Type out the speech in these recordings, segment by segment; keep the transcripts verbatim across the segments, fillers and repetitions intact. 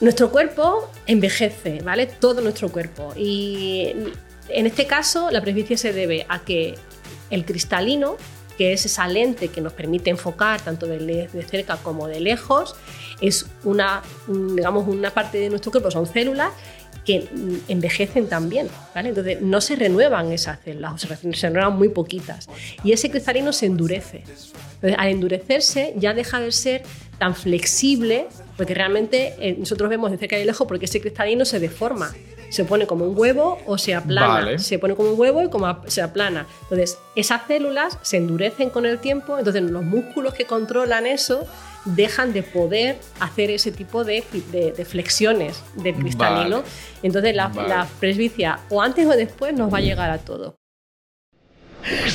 Nuestro cuerpo envejece, ¿vale? Todo nuestro cuerpo. Y en este caso, la presbicia se debe a que el cristalino, que es esa lente que nos permite enfocar tanto de, de cerca como de lejos, es una, digamos, una parte de nuestro cuerpo, son células que envejecen también, ¿vale? Entonces no se renuevan esas células, o se, se renuevan muy poquitas, y ese cristalino se endurece. Entonces, al endurecerse ya deja de ser tan flexible, porque realmente eh, nosotros vemos de cerca y de lejos porque ese cristalino se deforma, se pone como un huevo o se aplana, vale. Se pone como un huevo y como a, se aplana. Entonces esas células se endurecen con el tiempo, entonces los músculos que controlan eso dejan de poder hacer ese tipo de, de, de flexiones del cristalino. Vale. Entonces la, vale. la presbicia o antes o después nos va a llegar a todo.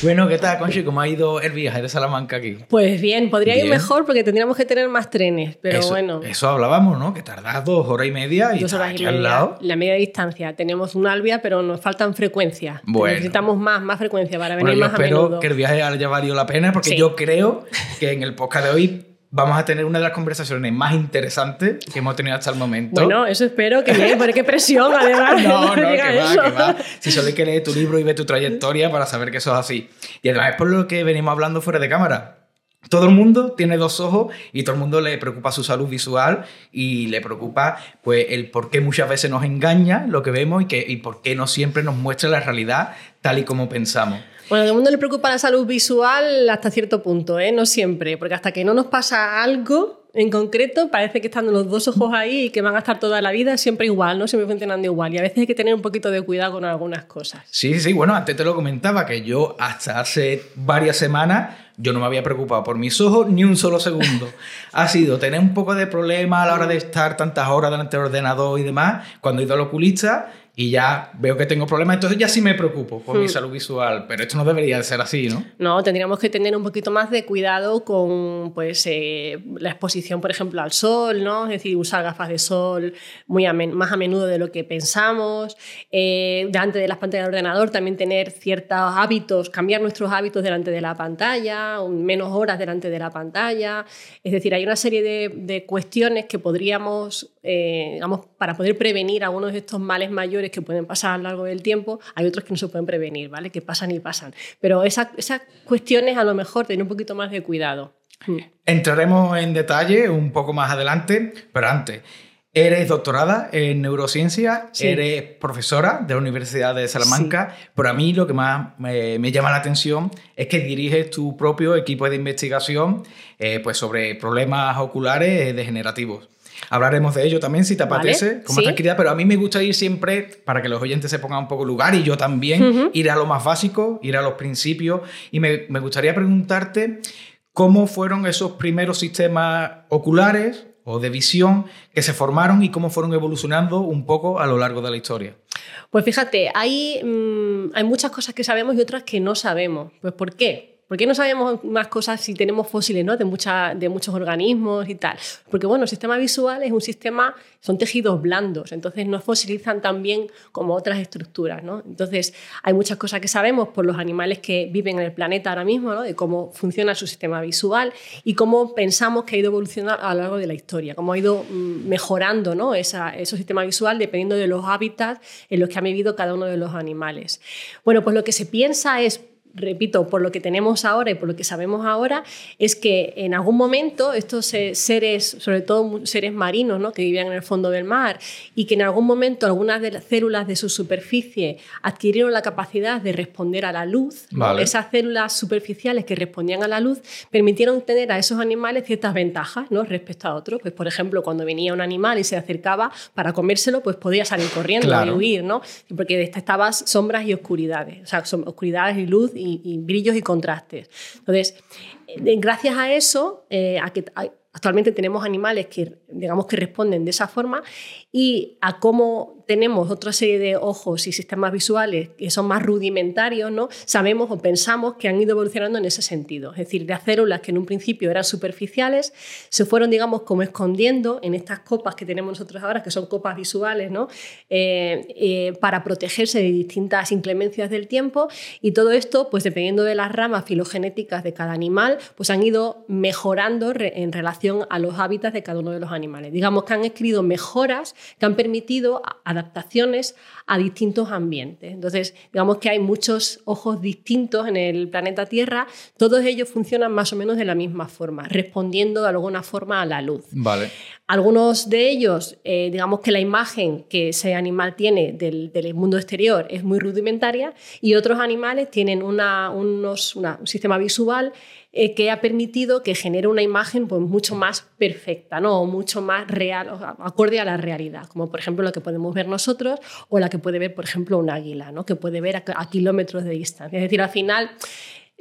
Bueno, ¿qué tal, Conchi? ¿Cómo ha ido el viaje de Salamanca aquí? Pues bien, podría bien. ir mejor porque tendríamos que tener más trenes, pero eso, bueno. Eso hablábamos, ¿no? Que tardás dos horas y media y, dos horas y media, al lado. La media distancia. Tenemos una albia, pero nos faltan frecuencias. Bueno. Necesitamos más, más frecuencia para venir bueno, más a menudo. Yo espero que el viaje haya valido la pena porque sí. yo creo que en el podcast de hoy vamos a tener una de las conversaciones más interesantes que hemos tenido hasta el momento. Bueno, eso espero, que me pero qué presión, además. No, no, no que va, eso. que va. Si solo hay que leer tu libro y ver tu trayectoria para saber que eso es así. Y además es por lo que venimos hablando fuera de cámara. Todo el mundo tiene dos ojos y todo el mundo le preocupa su salud visual y le preocupa pues, el por qué muchas veces nos engaña lo que vemos y, que, y por qué no siempre nos muestra la realidad tal y como pensamos. Bueno, a todo el mundo le preocupa la salud visual hasta cierto punto, ¿eh? No siempre, porque hasta que no nos pasa algo en concreto, parece que están los dos ojos ahí y que van a estar toda la vida siempre igual, ¿no? Siempre funcionando igual. Y a veces hay que tener un poquito de cuidado con algunas cosas. Sí, sí, bueno, antes te lo comentaba, que yo hasta hace varias semanas yo no me había preocupado por mis ojos ni un solo segundo. Ha sido tener un poco de problema a la hora de estar tantas horas delante del ordenador y demás, cuando he ido al oculista. Y ya veo que tengo problemas, entonces ya sí me preocupo por hmm. mi salud visual, pero esto no debería ser así, ¿no? No, tendríamos que tener un poquito más de cuidado con pues, eh, la exposición, por ejemplo, al sol, ¿no? Es decir, usar gafas de sol muy a men- más a menudo de lo que pensamos. Eh, delante de las pantallas del ordenador también tener ciertos hábitos, cambiar nuestros hábitos delante de la pantalla, menos horas delante de la pantalla. Es decir, hay una serie de, de cuestiones que podríamos, eh, digamos, para poder prevenir algunos de estos males mayores que pueden pasar a lo largo del tiempo, hay otros que no se pueden prevenir, ¿vale? Que pasan y pasan. Pero esa, esas cuestiones a lo mejor tener un poquito más de cuidado. Entraremos en detalle un poco más adelante, pero antes, eres doctorada en neurociencia, sí. eres profesora de la Universidad de Salamanca, sí. pero a mí lo que más me, me llama la atención es que diriges tu propio equipo de investigación eh, pues sobre problemas oculares degenerativos. Hablaremos de ello también, si te apetece, ¿vale? Con más ¿Sí? tranquilidad, pero a mí me gusta ir siempre, para que los oyentes se pongan un poco lugar, y yo también, uh-huh. ir a lo más básico, ir a los principios, y me, me gustaría preguntarte cómo fueron esos primeros sistemas oculares o de visión que se formaron y cómo fueron evolucionando un poco a lo largo de la historia. Pues fíjate, hay, mmm, hay muchas cosas que sabemos y otras que no sabemos. Pues ¿por qué? ¿Por qué no sabemos más cosas si tenemos fósiles, ¿no? de, mucha, de muchos organismos y tal? Porque, bueno, el sistema visual es un sistema, son tejidos blandos, entonces no fosilizan tan bien como otras estructuras, ¿no? Entonces, hay muchas cosas que sabemos por los animales que viven en el planeta ahora mismo, ¿no? De cómo funciona su sistema visual y cómo pensamos que ha ido evolucionando a lo largo de la historia, cómo ha ido mejorando, ¿no? Esa, ese sistema visual dependiendo de los hábitats en los que han vivido cada uno de los animales. Bueno, pues lo que se piensa es, repito, por lo que tenemos ahora y por lo que sabemos ahora, es que en algún momento estos seres, sobre todo seres marinos, ¿no? que vivían en el fondo del mar y que en algún momento algunas de las células de su superficie adquirieron la capacidad de responder a la luz, vale. esas células superficiales que respondían a la luz permitieron tener a esos animales ciertas ventajas, ¿no? respecto a otros. Pues, por ejemplo, cuando venía un animal y se acercaba para comérselo, pues podía salir corriendo claro. y huir, ¿no? porque detectaba sombras y oscuridades, o sea, oscuridades y luz y Y, y brillos y contrastes. Entonces, gracias a eso, eh, a que a, actualmente tenemos animales que, digamos, que responden de esa forma y a cómo tenemos otra serie de ojos y sistemas visuales que son más rudimentarios, ¿no? Sabemos o pensamos que han ido evolucionando en ese sentido. Es decir, las células que en un principio eran superficiales se fueron, digamos, como escondiendo en estas copas que tenemos nosotros ahora, que son copas visuales, ¿no? eh, eh, para protegerse de distintas inclemencias del tiempo, y todo esto, pues dependiendo de las ramas filogenéticas de cada animal, pues han ido mejorando re- en relación a los hábitats de cada uno de los animales. Digamos que han adquirido mejoras que han permitido adaptaciones a distintos ambientes. Entonces, digamos que hay muchos ojos distintos en el planeta Tierra, todos ellos funcionan más o menos de la misma forma, respondiendo de alguna forma a la luz. Vale. Algunos de ellos, eh, digamos que la imagen que ese animal tiene del, del mundo exterior es muy rudimentaria, y otros animales tienen una, unos, una, un sistema visual eh, que ha permitido que genere una imagen, pues, mucho más perfecta, ¿no? O mucho más real, o sea, acorde a la realidad, como por ejemplo la que podemos ver nosotros o la que puede ver, por ejemplo, un águila, ¿no? Que puede ver a, a kilómetros de distancia. Es decir, al final,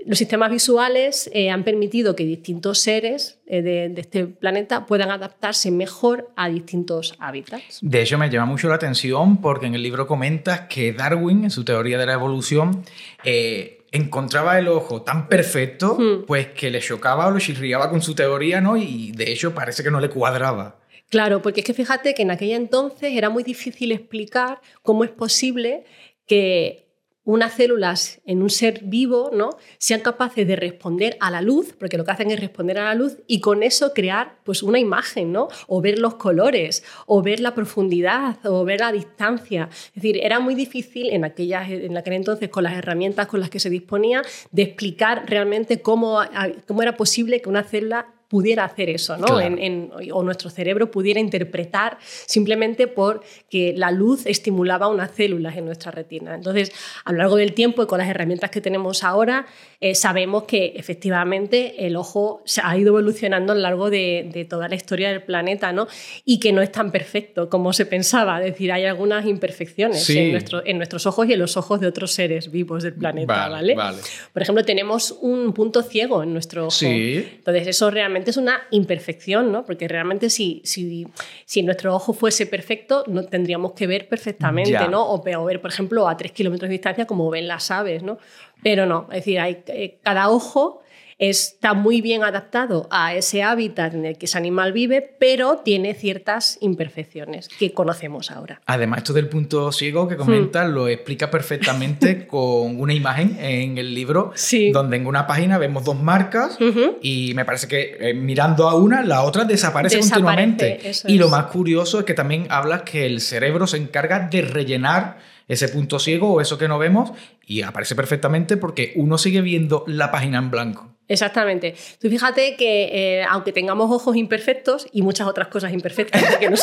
los sistemas visuales eh, han permitido que distintos seres eh, de, de este planeta puedan adaptarse mejor a distintos hábitats. De hecho, me llama mucho la atención porque en el libro comentas que Darwin, en su teoría de la evolución, eh, encontraba el ojo tan perfecto mm. pues que le chocaba o lo chirriaba con su teoría, ¿no? Y de hecho parece que no le cuadraba. Claro, porque es que fíjate que en aquella entonces era muy difícil explicar cómo es posible que unas células en un ser vivo, ¿no?, sean capaces de responder a la luz, porque lo que hacen es responder a la luz y con eso crear, pues, una imagen, ¿no?, o ver los colores, o ver la profundidad, o ver la distancia. Es decir, era muy difícil en, aquellas, en aquel entonces, con las herramientas con las que se disponía, de explicar realmente cómo, cómo era posible que una célula pudiera hacer eso, ¿no? Claro. En, en, o nuestro cerebro pudiera interpretar simplemente porque la luz estimulaba unas células en nuestra retina. Entonces, a lo largo del tiempo y con las herramientas que tenemos ahora, eh, sabemos que efectivamente el ojo se ha ido evolucionando a lo largo de, de toda la historia del planeta, ¿no? Y que no es tan perfecto como se pensaba. Es decir, hay algunas imperfecciones sí. en, nuestro, en nuestros ojos y en los ojos de otros seres vivos del planeta, vale, ¿vale? Vale. Por ejemplo, tenemos un punto ciego en nuestro ojo. Sí. Entonces, eso realmente es una imperfección, ¿no? Porque realmente si, si, si nuestro ojo fuese perfecto, no tendríamos que ver perfectamente, ya. ¿no? O, o ver, por ejemplo, a tres kilómetros de distancia como ven las aves, ¿no? Pero no, es decir, hay, eh, cada ojo está muy bien adaptado a ese hábitat en el que ese animal vive, pero tiene ciertas imperfecciones que conocemos ahora. Además, esto del punto ciego que comentas mm. lo explica perfectamente con una imagen en el libro, sí. donde en una página vemos dos marcas uh-huh. y me parece que eh, mirando a una, la otra desaparece, desaparece continuamente. Y es. Lo más curioso es que también hablas que el cerebro se encarga de rellenar ese punto ciego o eso que no vemos, y aparece perfectamente porque uno sigue viendo la página en blanco. Exactamente. Tú fíjate que eh, aunque tengamos ojos imperfectos y muchas otras cosas imperfectas, porque no,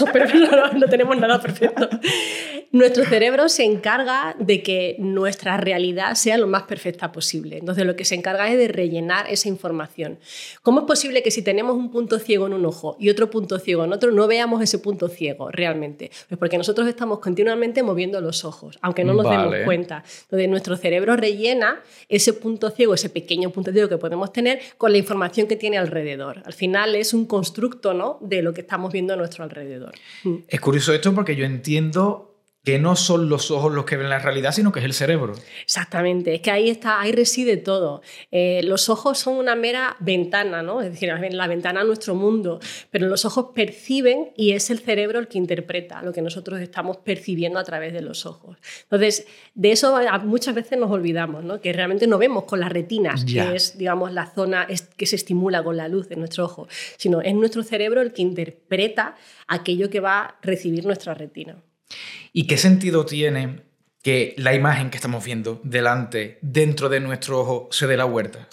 no, no tenemos nada perfecto, nuestro cerebro se encarga de que nuestra realidad sea lo más perfecta posible. Entonces, lo que se encarga es de rellenar esa información. ¿Cómo es posible que si tenemos un punto ciego en un ojo y otro punto ciego en otro, no veamos ese punto ciego realmente? Pues porque nosotros estamos continuamente moviendo los ojos, aunque no nos vale. demos cuenta. Entonces, nuestro cerebro rellena ese punto ciego, ese pequeño punto ciego que podemos tener, con la información que tiene alrededor. Al final es un constructo, ¿no?, de lo que estamos viendo a nuestro alrededor. Es curioso esto porque yo entiendo que no son los ojos los que ven la realidad, sino que es el cerebro. Exactamente, es que ahí está, ahí reside todo. Eh, los ojos son una mera ventana, ¿no? Es decir, la ventana a nuestro mundo, pero los ojos perciben y es el cerebro el que interpreta lo que nosotros estamos percibiendo a través de los ojos. Entonces, de eso muchas veces nos olvidamos, ¿no? Que realmente no vemos con las retinas, ya. que es, digamos, la zona que se estimula con la luz de nuestro ojo, sino es nuestro cerebro el que interpreta aquello que va a recibir nuestra retina. ¿Y qué sentido tiene que la imagen que estamos viendo delante, dentro de nuestro ojo, se dé la vuelta?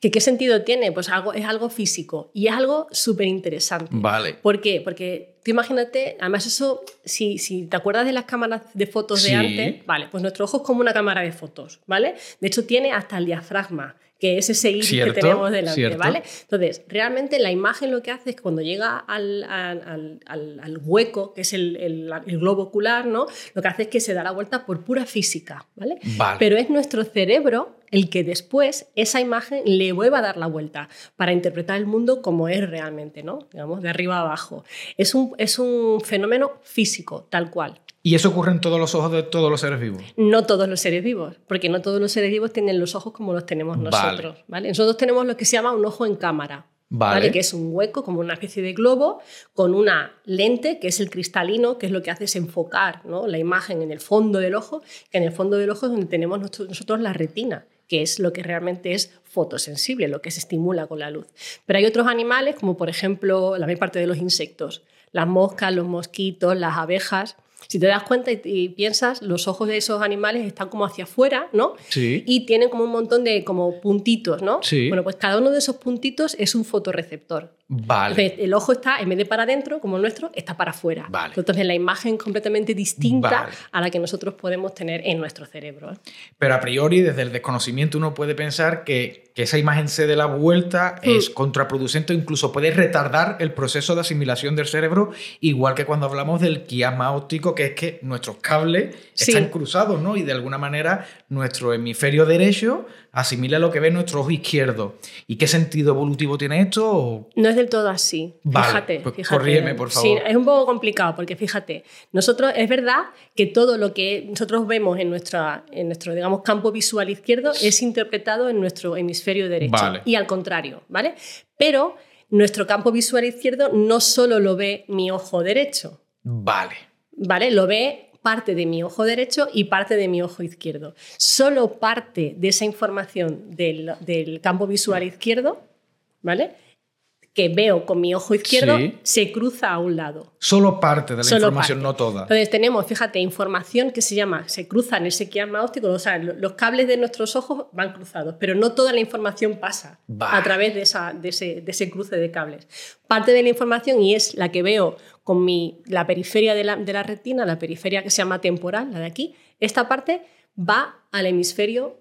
¿Qué, qué sentido tiene? Pues algo, es algo físico y es algo súper interesante. Vale. ¿Por qué? Porque tú imagínate, además eso, si, si te acuerdas de las cámaras de fotos sí. de antes, vale, pues nuestro ojo es como una cámara de fotos, ¿vale? De hecho, tiene hasta el diafragma, que es ese iris que tenemos delante, cierto. ¿Vale? Entonces, realmente la imagen lo que hace es que cuando llega al, al, al, al hueco, que es el, el, el globo ocular, ¿no? Lo que hace es que se da la vuelta por pura física, ¿vale? Vale. Pero es nuestro cerebro el que después esa imagen le vuelva a dar la vuelta para interpretar el mundo como es realmente, ¿no? Digamos, de arriba a abajo. Es un, es un fenómeno físico, tal cual. ¿Y eso ocurre en todos los ojos de todos los seres vivos? No todos los seres vivos, porque no todos los seres vivos tienen los ojos como los tenemos nosotros. Vale. ¿Vale? Nosotros tenemos lo que se llama un ojo en cámara. Vale. ¿Vale? Que es un hueco, como una especie de globo, con una lente que es el cristalino, que es lo que hace es enfocar, ¿no?, la imagen en el fondo del ojo, que en el fondo del ojo es donde tenemos nuestro, nosotros la retina, que es lo que realmente es fotosensible, lo que se estimula con la luz. Pero hay otros animales, como por ejemplo la mayor parte de los insectos, las moscas, los mosquitos, las abejas. Si te das cuenta y, y piensas, los ojos de esos animales están como hacia afuera, ¿no? Sí. Y tienen como un montón de como puntitos, ¿no? Sí. Bueno, pues cada uno de esos puntitos es un fotorreceptor. Vale. Entonces, el ojo está, en vez de para adentro, como el nuestro, está para afuera. Vale. Entonces, la imagen es completamente distinta, vale, a la que nosotros podemos tener en nuestro cerebro. Pero a priori, desde el desconocimiento, uno puede pensar que, que esa imagen se dé la vuelta, mm, es contraproducente, incluso puede retardar el proceso de asimilación del cerebro, igual que cuando hablamos del quiasma óptico, que es que nuestros cables, sí, están cruzados, ¿no? Y de alguna manera, nuestro hemisferio derecho asimila lo que ve nuestro ojo izquierdo. ¿Y qué sentido evolutivo tiene esto? ¿O? No es del todo así. Vale, fíjate, pues fíjate. Corrígeme, por favor. Sí, es un poco complicado porque fíjate, nosotros, es verdad que todo lo que nosotros vemos en, nuestra, en nuestro, digamos, campo visual izquierdo es interpretado en nuestro hemisferio derecho, vale, y al contrario, ¿vale? Pero nuestro campo visual izquierdo no solo lo ve mi ojo derecho. Vale. Vale, lo ve parte de mi ojo derecho y parte de mi ojo izquierdo. Solo parte de esa información del, del campo visual izquierdo, ¿vale?, que veo con mi ojo izquierdo, sí, se cruza a un lado. Solo parte de la Solo información, parte. No toda. Entonces tenemos, fíjate, información que se llama, se cruzan ese quiasma óptico, o sea, los cables de nuestros ojos van cruzados, pero no toda la información pasa, bah, a través de, esa, de, ese, de ese cruce de cables. Parte de la información, y es la que veo con mi, la periferia de la, de la retina, la periferia que se llama temporal, la de aquí, esta parte va al hemisferio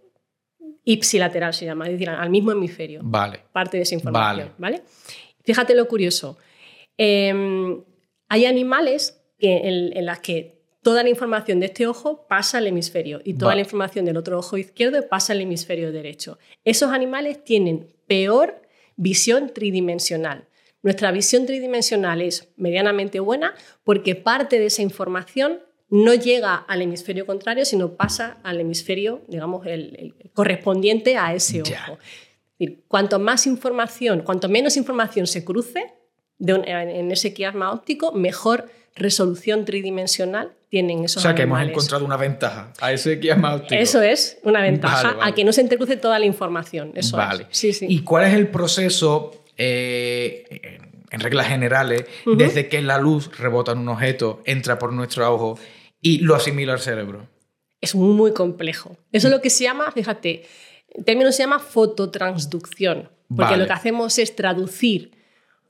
ipsilateral se llama, es decir, al mismo hemisferio. Vale. Parte de esa información. Vale. ¿Vale? Fíjate lo curioso. Eh, hay animales que, en, en las que toda la información de este ojo pasa al hemisferio y toda, vale, la información del otro ojo izquierdo pasa al hemisferio derecho. Esos animales tienen peor visión tridimensional. Nuestra visión tridimensional es medianamente buena porque parte de esa información no llega al hemisferio contrario, sino pasa al hemisferio, digamos, el, el correspondiente a ese ojo. Ya. Es decir, cuanto más información, cuanto menos información se cruce de un, en ese quiasma óptico, mejor resolución tridimensional tienen esos animales. O sea, que animales. Hemos encontrado una ventaja a ese quiasma óptico. Eso es, una ventaja, vale, vale, a que no se entrecruce toda la información. Eso, vale, es. Sí, sí. ¿Y cuál es el proceso, eh, en reglas generales, uh-huh, desde que la luz rebota en un objeto, entra por nuestro ojo y lo asimila al cerebro? Es muy complejo. Eso es lo que se llama, fíjate, el término se llama fototransducción, porque, vale, lo que hacemos es traducir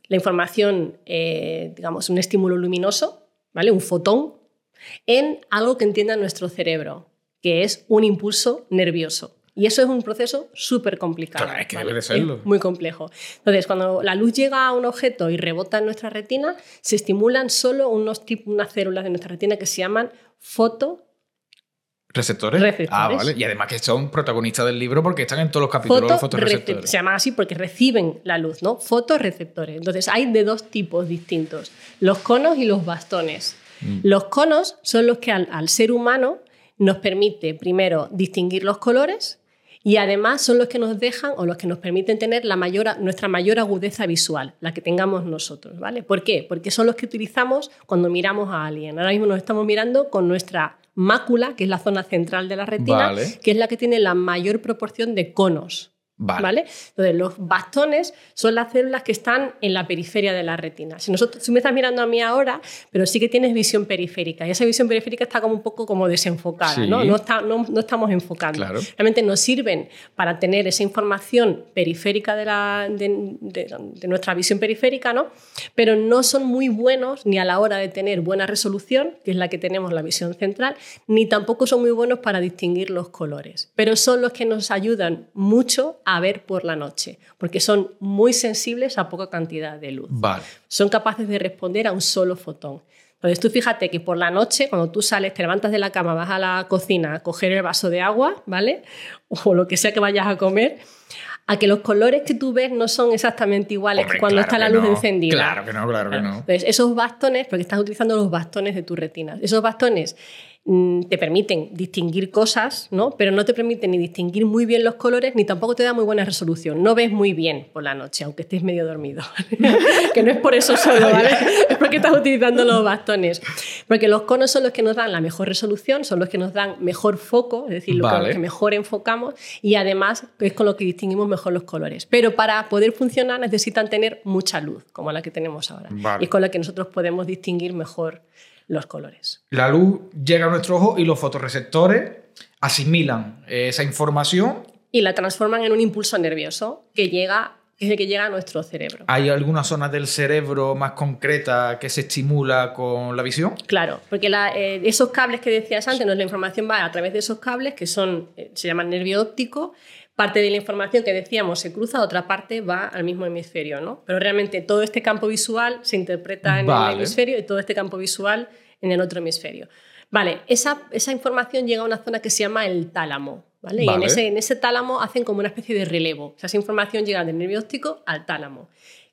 la información, eh, digamos, un estímulo luminoso, ¿vale?, un fotón, en algo que entienda nuestro cerebro, que es un impulso nervioso. Y eso es un proceso súper complicado. Claro, es que, ¿vale?, debe serlo. Es muy complejo. Entonces, cuando la luz llega a un objeto y rebota en nuestra retina, se estimulan solo unos tipos, unas células de nuestra retina que se llaman foto... ¿Receptores? Receptores. Ah, vale. Y además que son protagonistas del libro porque están en todos los capítulos. Foto- los fotorreceptores. Rece- se llaman así porque reciben la luz, ¿no? Fotorreceptores. Entonces, hay de dos tipos distintos. Los conos y los bastones. Mm. Los conos son los que al, al ser humano nos permite, primero, distinguir los colores y, además, son los que nos dejan o los que nos permiten tener la mayor, nuestra mayor agudeza visual, la que tengamos nosotros, ¿vale? ¿Por qué? Porque son los que utilizamos cuando miramos a alguien. Ahora mismo nos estamos mirando con nuestra mácula, que es la zona central de la retina, vale, que es la que tiene la mayor proporción de conos. Vale. ¿Vale? Entonces, los bastones son las células que están en la periferia de la retina. Si, nosotros, si me estás mirando a mí ahora, pero sí que tienes visión periférica y esa visión periférica está como un poco como desenfocada, sí, ¿no? No, está, no, no estamos enfocando. Claro. Realmente nos sirven para tener esa información periférica de, la, de, de, de nuestra visión periférica, ¿no? Pero no son muy buenos ni a la hora de tener buena resolución, que es la que tenemos la visión central, ni tampoco son muy buenos para distinguir los colores. Pero son los que nos ayudan mucho a ver por la noche, porque son muy sensibles a poca cantidad de luz. Vale. Son capaces de responder a un solo fotón. Entonces tú fíjate que por la noche, cuando tú sales, te levantas de la cama, vas a la cocina a coger el vaso de agua, ¿vale? O lo que sea que vayas a comer, a que los colores que tú ves no son exactamente iguales. Hombre, que cuando claro está la luz no encendida. Claro que no, claro que no. Entonces esos bastones, porque estás utilizando los bastones de tus retinas, esos bastones te permiten distinguir cosas, ¿no? Pero no te permiten ni distinguir muy bien los colores, ni tampoco te da muy buena resolución. No ves muy bien por la noche, aunque estés medio dormido, ¿vale? Que no es por eso solo, ¿vale? Es porque estás utilizando los bastones. Porque los conos son los que nos dan la mejor resolución, son los que nos dan mejor foco, es decir, vale, los que mejor enfocamos, y además es con lo que distinguimos mejor los colores. Pero para poder funcionar necesitan tener mucha luz, como la que tenemos ahora. Vale. Y es con la que nosotros podemos distinguir mejor los colores. La luz llega a nuestro ojo y los fotorreceptores asimilan esa información y la transforman en un impulso nervioso que llega, que es el que llega a nuestro cerebro. ¿Hay algunas zonas del cerebro más concretas que se estimula con la visión? Claro, porque la, eh, esos cables que decías antes, ¿no? La información va a través de esos cables que son, eh, se llaman nervio óptico. Parte de la información que decíamos se cruza, otra parte va al mismo hemisferio, ¿no? Pero realmente todo este campo visual se interpreta en vale. el hemisferio y todo este campo visual en el otro hemisferio. Vale, esa, esa información llega a una zona que se llama el tálamo, ¿vale? Vale. Y en ese, en ese tálamo hacen como una especie de relevo. O sea, esa información llega del nervio óptico al tálamo,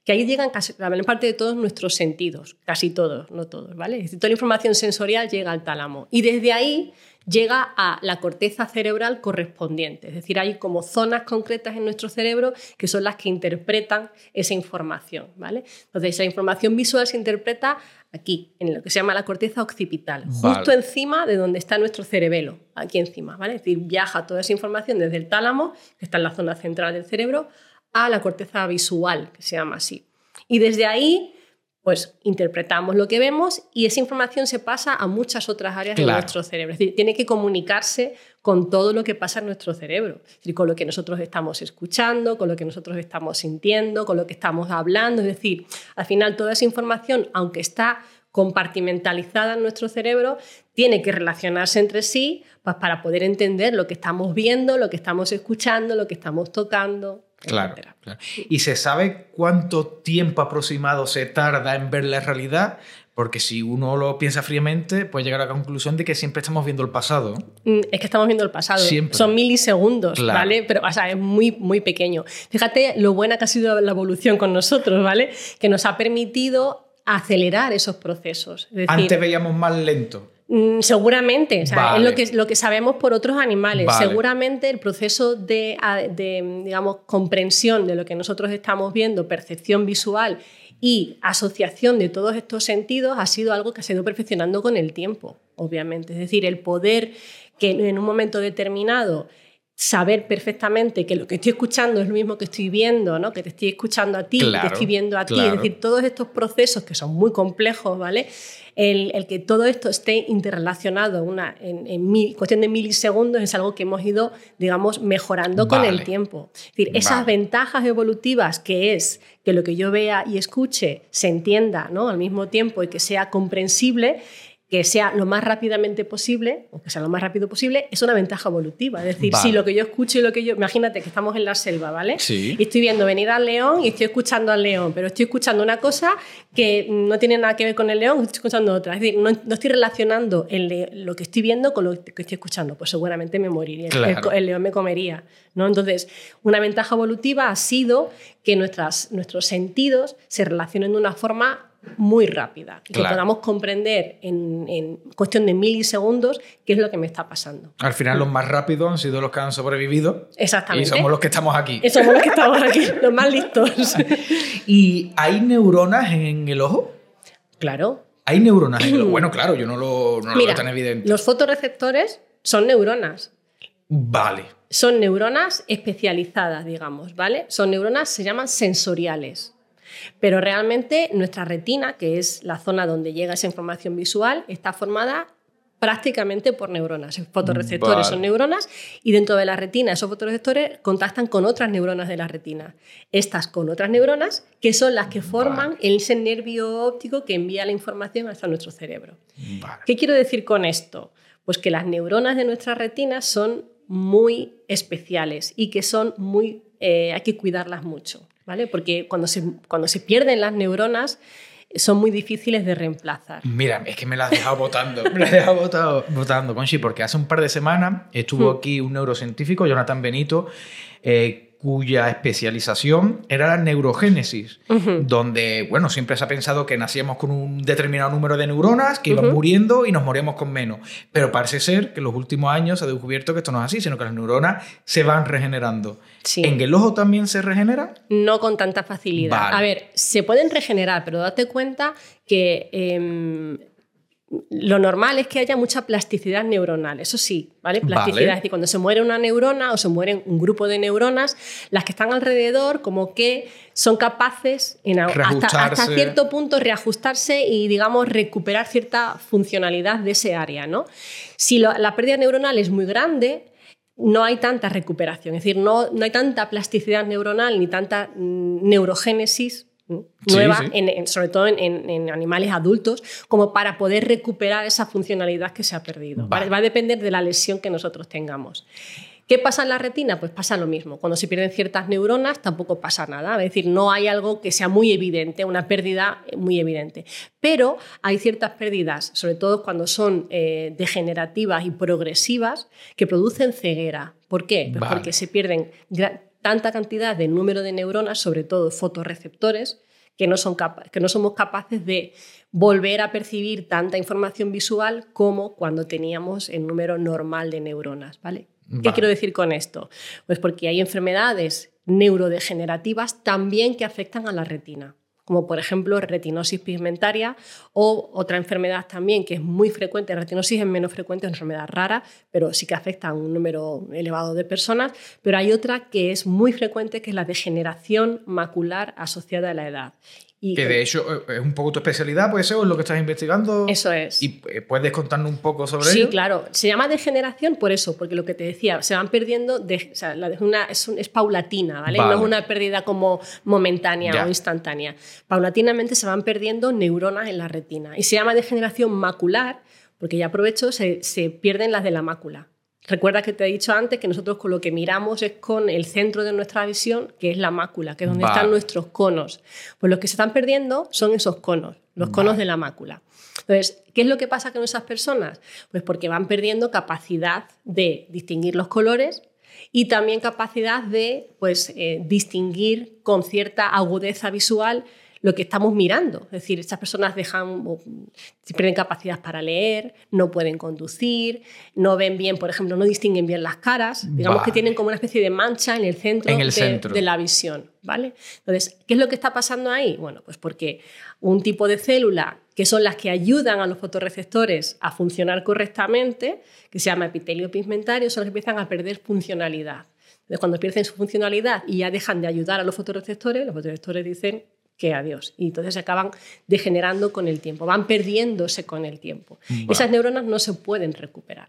que ahí llegan casi la mayor parte de todos nuestros sentidos, casi todos, no todos, ¿vale? Es decir, toda la información sensorial llega al tálamo y desde ahí llega a la corteza cerebral correspondiente. Es decir, hay como zonas concretas en nuestro cerebro que son las que interpretan esa información, ¿vale? Entonces, esa información visual se interpreta aquí, en lo que se llama la corteza occipital, vale, justo encima de donde está nuestro cerebelo, aquí encima, ¿vale? Es decir, viaja toda esa información desde el tálamo, que está en la zona central del cerebro, a la corteza visual, que se llama así. Y desde ahí pues interpretamos lo que vemos y esa información se pasa a muchas otras áreas claro de nuestro cerebro. Es decir, tiene que comunicarse con todo lo que pasa en nuestro cerebro. Es decir, con lo que nosotros estamos escuchando, con lo que nosotros estamos sintiendo, con lo que estamos hablando. Es decir, al final toda esa información, aunque está compartimentalizada en nuestro cerebro, tiene que relacionarse entre sí para poder entender lo que estamos viendo, lo que estamos escuchando, lo que estamos tocando. Claro, claro. ¿Y se sabe cuánto tiempo aproximado se tarda en ver la realidad? Porque si uno lo piensa fríamente, puede llegar a la conclusión de que siempre estamos viendo el pasado. Es que estamos viendo el pasado. Siempre. Son milisegundos, claro, ¿vale? Pero, o sea, es muy, muy pequeño. Fíjate lo buena que ha sido la evolución con nosotros, ¿vale? Que nos ha permitido acelerar esos procesos. Es decir, antes veíamos más lento. Seguramente, o sea, vale, es lo que, lo que sabemos por otros animales. Vale. Seguramente el proceso de, de, digamos, comprensión de lo que nosotros estamos viendo, percepción visual y asociación de todos estos sentidos ha sido algo que se ha ido perfeccionando con el tiempo, obviamente. Es decir, el poder que en un momento determinado saber perfectamente que lo que estoy escuchando es lo mismo que estoy viendo, ¿no? Que te estoy escuchando a ti, claro, que te estoy viendo a ti. Claro. Es decir, todos estos procesos que son muy complejos, ¿vale? El, el que todo esto esté interrelacionado una, en, en mil, cuestión de milisegundos es algo que hemos ido, digamos, mejorando vale con el tiempo. Es decir, esas vale ventajas evolutivas que es que lo que yo vea y escuche se entienda, ¿no? Al mismo tiempo y que sea comprensible, que sea lo más rápidamente posible, o que sea lo más rápido posible, es una ventaja evolutiva. Es decir, vale, si lo que yo escucho y lo que yo... Imagínate que estamos en la selva, ¿vale? Sí. Y estoy viendo venir al león y estoy escuchando al león, pero estoy escuchando una cosa que no tiene nada que ver con el león, estoy escuchando otra. Es decir, no, no estoy relacionando el, lo que estoy viendo con lo que estoy escuchando. Pues seguramente me moriría. Claro. El, el león me comería, ¿no? Entonces, una ventaja evolutiva ha sido que nuestras, nuestros sentidos se relacionen de una forma muy rápida y claro que podamos comprender en, en cuestión de milisegundos qué es lo que me está pasando. Al final los más rápidos han sido los que han sobrevivido. Exactamente. Y somos los que estamos aquí. Y somos los que estamos aquí, los más listos. ¿Y hay neuronas en el ojo? Claro. ¿Hay neuronas en el ojo? Bueno, claro, yo no lo, no lo Mira, veo tan evidente. Los fotorreceptores son neuronas. Vale. Son neuronas especializadas, digamos, ¿vale? Son neuronas, se llaman sensoriales. Pero realmente nuestra retina, que es la zona donde llega esa información visual, está formada prácticamente por neuronas. Fotorreceptores vale son neuronas y dentro de la retina esos fotorreceptores contactan con otras neuronas de la retina. Estas con otras neuronas que son las que forman vale ese nervio óptico que envía la información hasta nuestro cerebro. Vale. ¿Qué quiero decir con esto? Pues que las neuronas de nuestra retina son muy especiales y que son muy, eh, hay que cuidarlas mucho, ¿vale? Porque cuando se, cuando se pierden las neuronas son muy difíciles de reemplazar. Mira, es que me la has dejado votando, me la has dejado votado, votando, Conchi, porque hace un par de semanas estuvo mm. aquí un neurocientífico, Jonathan Benito, eh, cuya especialización era la neurogénesis, uh-huh. donde, bueno, siempre se ha pensado que nacíamos con un determinado número de neuronas que iban uh-huh. muriendo y nos moríamos con menos. Pero parece ser que en los últimos años se ha descubierto que esto no es así, sino que las neuronas se van regenerando. Sí. ¿En el ojo también se regenera? No con tanta facilidad. Vale. A ver, se pueden regenerar, pero date cuenta que... Eh, lo normal es que haya mucha plasticidad neuronal, eso sí, ¿vale? Plasticidad, vale. Es decir, cuando se muere una neurona o se mueren un grupo de neuronas, las que están alrededor como que son capaces en, hasta, hasta cierto punto reajustarse y, digamos, recuperar cierta funcionalidad de ese área, ¿no? Si lo, la pérdida neuronal es muy grande, no hay tanta recuperación, es decir, no, no hay tanta plasticidad neuronal ni tanta neurogénesis nueva, sí, sí. En, en, sobre todo en, en, en animales adultos, como para poder recuperar esa funcionalidad que se ha perdido. Vale. Va a depender de la lesión que nosotros tengamos. ¿Qué pasa en la retina? Pues pasa lo mismo. Cuando se pierden ciertas neuronas tampoco pasa nada. Es decir, no hay algo que sea muy evidente, una pérdida muy evidente. Pero hay ciertas pérdidas, sobre todo cuando son eh, degenerativas y progresivas, que producen ceguera. ¿Por qué? Pues vale. Porque se pierden... Gra- tanta cantidad de número de neuronas, sobre todo fotorreceptores, que no, son capa- que no somos capaces de volver a percibir tanta información visual como cuando teníamos el número normal de neuronas, ¿vale? Vale. ¿Qué quiero decir con esto? Pues porque hay enfermedades neurodegenerativas también que afectan a la retina, como por ejemplo retinosis pigmentaria o otra enfermedad también que es muy frecuente, retinosis es menos frecuente, es una enfermedad rara, pero sí que afecta a un número elevado de personas, pero hay otra que es muy frecuente, que es la degeneración macular asociada a la edad. Y que de hecho es un poco tu especialidad, puede ser, o es lo que estás investigando. Eso es. ¿Y puedes contarnos un poco sobre sí, ello? Sí, claro. Se llama degeneración por eso, porque lo que te decía, se van perdiendo, de, o sea, la de una, es, un, es paulatina, ¿vale? ¿vale? No es una pérdida como momentánea ya. o instantánea. Paulatinamente se van perdiendo neuronas en la retina. Y se llama degeneración macular, porque ya aprovecho, se, se pierden las de la mácula. Recuerda que te he dicho antes que nosotros con lo que miramos es con el centro de nuestra visión, que es la mácula, que es donde vale. están nuestros conos. Pues los que se están perdiendo son esos conos, los vale. conos de la mácula. Entonces, ¿qué es lo que pasa con esas personas? Pues porque van perdiendo capacidad de distinguir los colores y también capacidad de pues, eh, distinguir con cierta agudeza visual lo que estamos mirando. Es decir, estas personas dejan, pierden capacidad para leer, no pueden conducir, no ven bien, por ejemplo, no distinguen bien las caras. Digamos vale. que tienen como una especie de mancha en el centro, en el de, centro. de la visión, ¿vale? Entonces, ¿qué es lo que está pasando ahí? Bueno, pues porque un tipo de célula que son las que ayudan a los fotorreceptores a funcionar correctamente, que se llama epitelio pigmentario, son las que empiezan a perder funcionalidad. Entonces, cuando pierden su funcionalidad y ya dejan de ayudar a los fotorreceptores, los fotorreceptores dicen... que adiós. Y entonces se acaban degenerando con el tiempo, van perdiéndose con el tiempo. Vale. Esas neuronas no se pueden recuperar.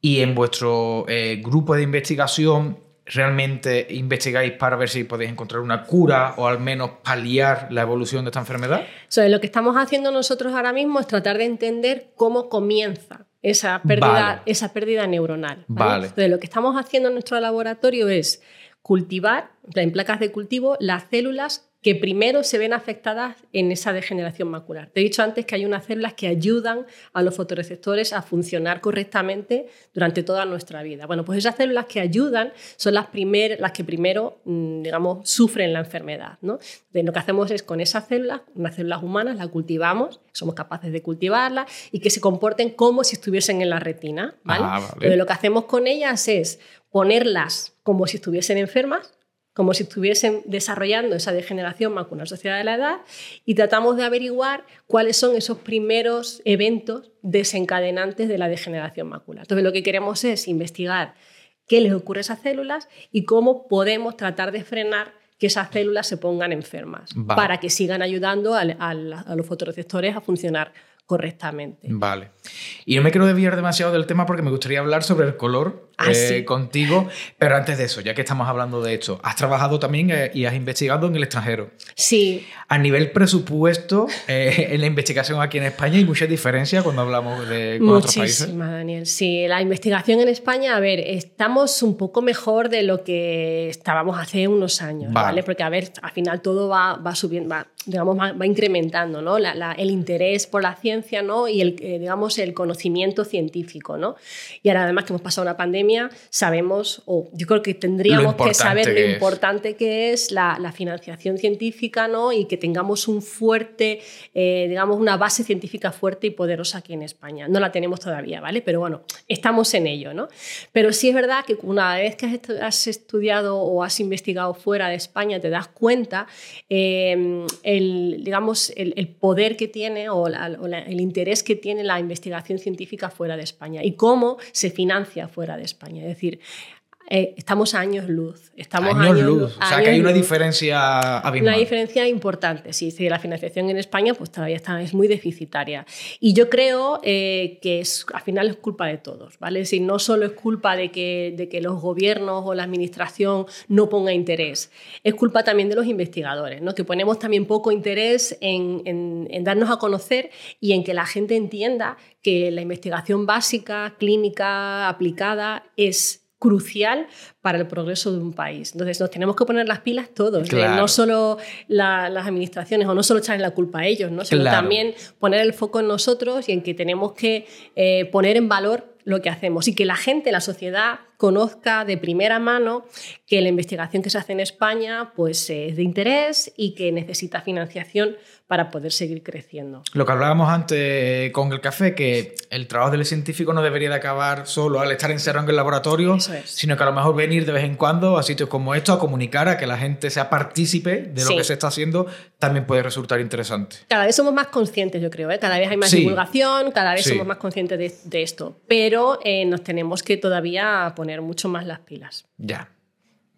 Y en vuestro eh, grupo de investigación, ¿realmente investigáis para ver si podéis encontrar una cura o al menos paliar la evolución de esta enfermedad? So, lo que estamos haciendo nosotros ahora mismo es tratar de entender cómo comienza esa pérdida, vale. esa pérdida neuronal. ¿Vale? Vale. Entonces, lo que estamos haciendo en nuestro laboratorio es cultivar, en placas de cultivo, las células que primero se ven afectadas en esa degeneración macular. Te he dicho antes que hay unas células que ayudan a los fotorreceptores a funcionar correctamente durante toda nuestra vida. Bueno, pues esas células que ayudan son las, primer, las que primero, digamos, sufren la enfermedad, ¿no? Entonces, lo que hacemos es con esas células, unas células humanas, las cultivamos, somos capaces de cultivarlas y que se comporten como si estuviesen en la retina, ¿vale? Ah, vale. Pero lo que hacemos con ellas es ponerlas como si estuviesen enfermas, como si estuviesen desarrollando esa degeneración macular asociada a la edad, y tratamos de averiguar cuáles son esos primeros eventos desencadenantes de la degeneración macular. Entonces, lo que queremos es investigar qué les ocurre a esas células y cómo podemos tratar de frenar que esas células se pongan enfermas, vale. para que sigan ayudando a, a, a los fotorreceptores a funcionar correctamente. Vale. Y no me quiero desviar demasiado del tema porque me gustaría hablar sobre el color ah, eh, sí. contigo. Pero antes de eso, ya que estamos hablando de esto, has trabajado también eh, y has investigado en el extranjero. Sí. A nivel presupuesto, eh, en la investigación aquí en España hay muchas diferencias cuando hablamos de con otros países. Muchísimas, Daniel. Sí, la investigación en España, a ver, estamos un poco mejor de lo que estábamos hace unos años, vale. ¿vale? Porque, a ver, al final todo va, va subiendo, va, digamos, va, va incrementando, ¿no? La, la, el interés por la ciencia, ¿no? Y, el, eh, digamos, el conocimiento conocimiento científico, ¿no? Y ahora, además que hemos pasado una pandemia, sabemos, o oh, yo creo que tendríamos que saber lo es. importante que es la, la financiación científica, ¿no? Y que tengamos un fuerte, eh, digamos, una base científica fuerte y poderosa aquí en España. No la tenemos todavía, ¿vale? Pero bueno, estamos en ello, ¿no? Pero sí es verdad que una vez que has estudiado o has investigado fuera de España, te das cuenta, eh, el, digamos, el, el poder que tiene o, la, o la, el interés que tiene la investigación científica fuera de España y cómo se financia fuera de España. Es decir, eh, estamos a años luz. Estamos años, años luz. O sea, que hay una luz. diferencia abismal. Una diferencia importante. Sí, sí, la financiación en España pues, todavía está, es muy deficitaria. Y yo creo eh, que es, al final es culpa de todos, ¿vale? Es decir, no solo es culpa de que, de que los gobiernos o la administración no ponga interés. Es culpa también de los investigadores, ¿no? Que ponemos también poco interés en, en, en darnos a conocer y en que la gente entienda que la investigación básica, clínica, aplicada, es crucial para el progreso de un país. Entonces, nos tenemos que poner las pilas todos, claro. ¿eh? No solo la, las administraciones, o no solo echarle la culpa a ellos, ¿no? Sino claro. también poner el foco en nosotros y en que tenemos que eh, poner en valor lo que hacemos y que la gente, la sociedad, conozca de primera mano que la investigación que se hace en España pues, es de interés y que necesita financiación para poder seguir creciendo. Lo que hablábamos antes con el café, que el trabajo del científico no debería de acabar solo al estar encerrado en el laboratorio, es. sino que a lo mejor venir de vez en cuando a sitios como estos a comunicar, a que la gente sea partícipe de lo sí. que se está haciendo, también puede resultar interesante. Cada vez somos más conscientes, yo creo, ¿eh? Cada vez hay más sí. divulgación, cada vez sí. somos más conscientes de, de esto, pero pero eh, nos tenemos que todavía poner mucho más las pilas. Ya.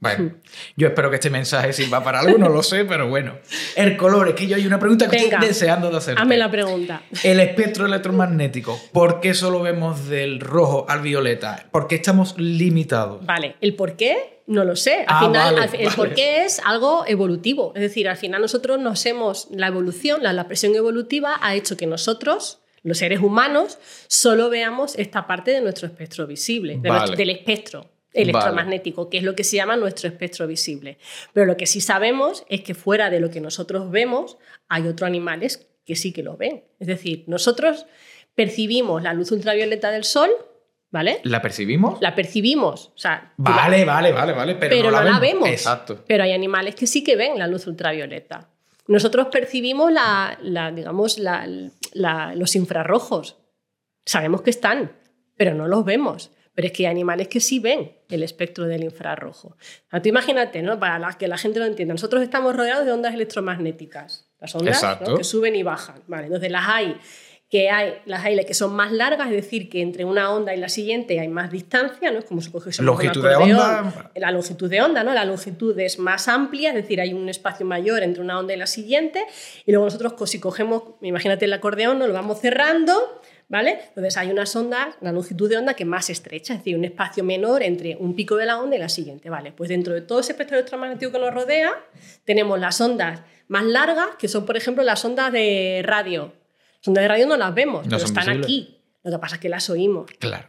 Bueno, yo espero que este mensaje sirva para algo, no lo sé, pero bueno. El color, es que yo hay una pregunta que Venga, estoy deseando de hacerte. Hazme la pregunta. El espectro electromagnético, ¿por qué solo vemos del rojo al violeta? ¿Por qué estamos limitados? Vale, ¿el por qué? No lo sé. Al ah, final, vale, el vale. porqué es algo evolutivo. Es decir, al final nosotros nos hemos... La evolución, la, la presión evolutiva ha hecho que nosotros... los seres humanos, solo veamos esta parte de nuestro espectro visible, de vale. nuestro, del espectro electromagnético, vale. que es lo que se llama nuestro espectro visible. Pero lo que sí sabemos es que fuera de lo que nosotros vemos, hay otros animales que sí que lo ven. Es decir, nosotros percibimos la luz ultravioleta del sol, ¿vale? ¿La percibimos? La percibimos. O sea, vale, la... vale, vale, vale, pero, pero no, la, no vemos. la vemos. Exacto. Pero hay animales que sí que ven la luz ultravioleta. Nosotros percibimos la, la, digamos, la, la, los infrarrojos. Sabemos que están, pero no los vemos. Pero es que hay animales que sí ven el espectro del infrarrojo. Ahora, tú imagínate, ¿no? Para que la gente lo entienda, nosotros estamos rodeados de ondas electromagnéticas. Las ondas, ¿no? que suben y bajan. Vale, entonces las hay que hay las hay que son más largas, es decir, que entre una onda y la siguiente hay más distancia, ¿no? Es como si cogiésemos longitud de onda. La longitud de onda, ¿no? La longitud es más amplia, es decir, hay un espacio mayor entre una onda y la siguiente, y luego nosotros si cogemos, imagínate el acordeón, ¿no? Lo vamos cerrando, ¿vale? Entonces hay unas ondas, una longitud de onda que es más estrecha, es decir, un espacio menor entre un pico de la onda y la siguiente, ¿vale? Pues dentro de todo ese espectro electromagnético que nos rodea, tenemos las ondas más largas, que son, por ejemplo, las ondas de radio. Las ondas de radio no las vemos, no pero están visibles. Aquí. Lo que pasa es que las oímos. Claro.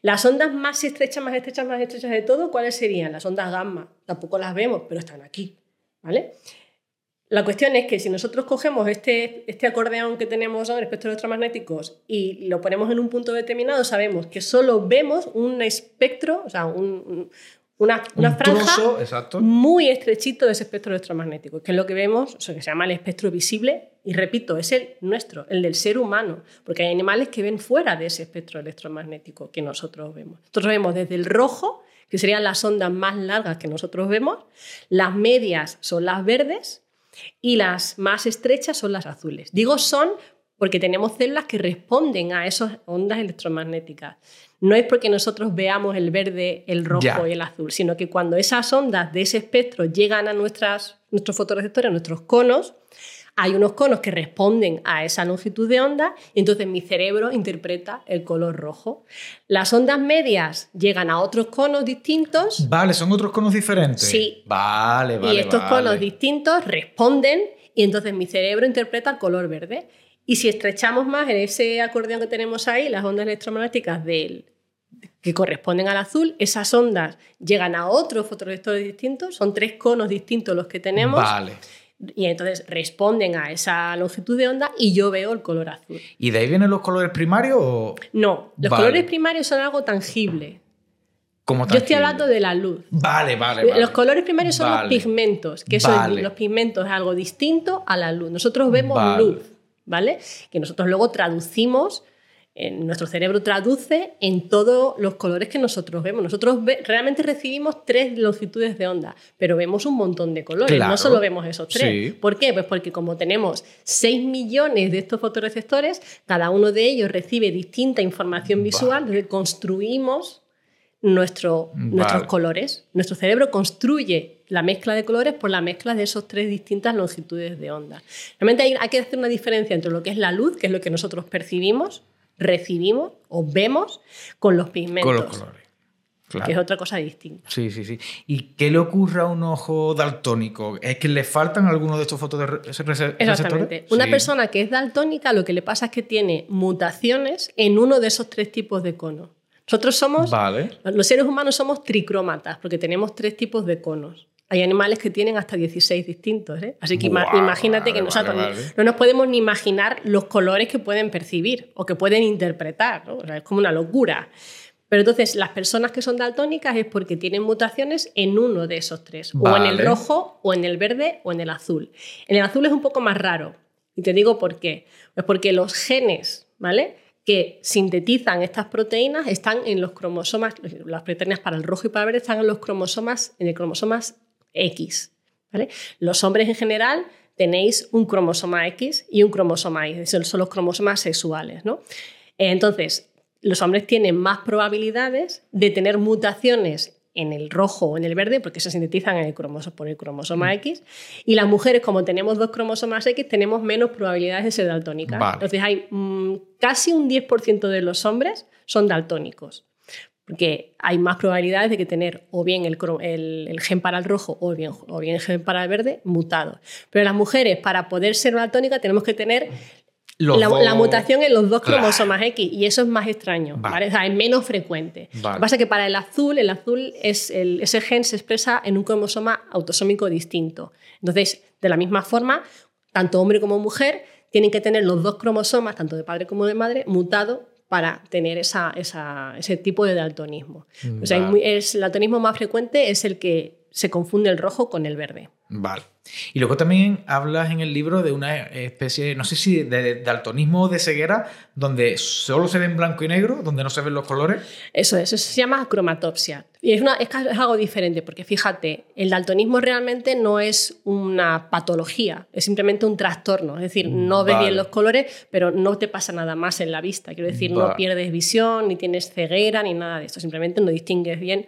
Las ondas más estrechas, más estrechas, más estrechas de todo, ¿cuáles serían? Las ondas gamma. Tampoco las vemos, pero están aquí, ¿vale? La cuestión es que si nosotros cogemos este, este acordeón que tenemos en espectros electromagnéticos y lo ponemos en un punto determinado, sabemos que solo vemos un espectro, o sea, un... un Una, una un franja trozo, muy estrechito de ese espectro electromagnético, que es lo que vemos, o sea, que se llama el espectro visible, y repito, es el nuestro, el del ser humano, porque hay animales que ven fuera de ese espectro electromagnético que nosotros vemos. Nosotros vemos desde el rojo, que serían las ondas más largas que nosotros vemos, las medias son las verdes y las más estrechas son las azules. Digo son porque tenemos células que responden a esas ondas electromagnéticas. No es porque nosotros veamos el verde, el rojo ya. y el azul, sino que cuando esas ondas de ese espectro llegan a nuestras, nuestros fotorreceptores, a nuestros conos, hay unos conos que responden a esa longitud de onda y entonces mi cerebro interpreta el color rojo. Las ondas medias llegan a otros conos distintos. Vale, son otros conos diferentes. Sí. Vale, vale. Y estos vale. conos distintos responden y entonces mi cerebro interpreta el color verde. Y si estrechamos más en ese acordeón que tenemos ahí, las ondas electromagnéticas del, que corresponden al azul, esas ondas llegan a otros fotorreceptores distintos, son tres conos distintos los que tenemos. Vale. Y entonces responden a esa longitud de onda y yo veo el color azul. ¿Y de ahí vienen los colores primarios? O... No, los vale. colores primarios son algo tangible. ¿Cómo tangible? Yo estoy hablando de la luz. Vale, vale, vale. Los colores primarios son vale. los pigmentos, que son vale. los pigmentos es algo distinto a la luz. Nosotros vemos vale. luz, ¿vale? Que nosotros luego traducimos, en nuestro cerebro traduce en todos los colores que nosotros vemos. Nosotros ve, realmente recibimos tres longitudes de onda, pero vemos un montón de colores, claro. no solo vemos esos tres. Sí. ¿Por qué? Pues porque como tenemos seis millones de estos fotorreceptores, cada uno de ellos recibe distinta información visual, vale. entonces construimos nuestro, vale. nuestros colores. Nuestro cerebro construye la mezcla de colores por la mezcla de esos tres distintas longitudes de onda. Realmente hay, hay que hacer una diferencia entre lo que es la luz, que es lo que nosotros percibimos, recibimos o vemos con los pigmentos. Con los colores, claro. Que es otra cosa distinta. Sí, sí, sí. ¿Y qué le ocurre a un ojo daltónico? ¿Es que le faltan algunos de estos fotorreceptores? Exactamente. Una sí. persona que es daltónica, lo que le pasa es que tiene mutaciones en uno de esos tres tipos de conos. Nosotros somos, vale. los seres humanos somos tricrómatas, porque tenemos tres tipos de conos. Hay animales que tienen hasta dieciséis distintos, ¿eh? Así que Buah, imagínate que vale, nosotros vale, vale. no nos podemos ni imaginar los colores que pueden percibir o que pueden interpretar, ¿no? O sea, es como una locura. Pero entonces, las personas que son daltónicas es porque tienen mutaciones en uno de esos tres, vale. o en el rojo, o en el verde, o en el azul. En el azul es un poco más raro, y te digo por qué. Pues porque los genes, ¿vale?, que sintetizan estas proteínas están en los cromosomas, las proteínas para el rojo y para el verde están en los cromosomas, en el cromosomas X, ¿vale? Los hombres en general tenéis un cromosoma X y un cromosoma Y, son los cromosomas sexuales, ¿no? Entonces, los hombres tienen más probabilidades de tener mutaciones en el rojo o en el verde porque se sintetizan en el cromosoma, por el cromosoma X, y las mujeres, como tenemos dos cromosomas X, tenemos menos probabilidades de ser daltónicas. Vale. Entonces, hay mmm, casi un diez por ciento de los hombres son daltónicos. Porque hay más probabilidades de que tener o bien el, el, el gen para el rojo o bien, o bien el gen para el verde mutado. Pero las mujeres, para poder ser daltónicas, tenemos que tener la, la mutación en los dos claro. cromosomas X, y eso es más extraño, vale. ¿vale? O sea, es menos frecuente. Vale. Lo que pasa es que para el azul, el azul es el, ese gen se expresa en un cromosoma autosómico distinto. Entonces, de la misma forma, tanto hombre como mujer tienen que tener los dos cromosomas, tanto de padre como de madre, mutados para tener esa, esa, ese tipo de daltonismo. Vale. O sea, muy, es, el daltonismo más frecuente es el que se confunde el rojo con el verde. Vale. Y luego también hablas en el libro de una especie, no sé si de daltonismo o de ceguera, donde solo se ven blanco y negro, donde no se ven los colores. Eso es, eso se llama cromatopsia. Y es, una, es algo diferente, porque fíjate, el daltonismo realmente no es una patología, es simplemente un trastorno. Es decir, no ves vale. bien los colores, pero no te pasa nada más en la vista. Quiero decir, vale. no pierdes visión, ni tienes ceguera, ni nada de esto. Simplemente no distingues bien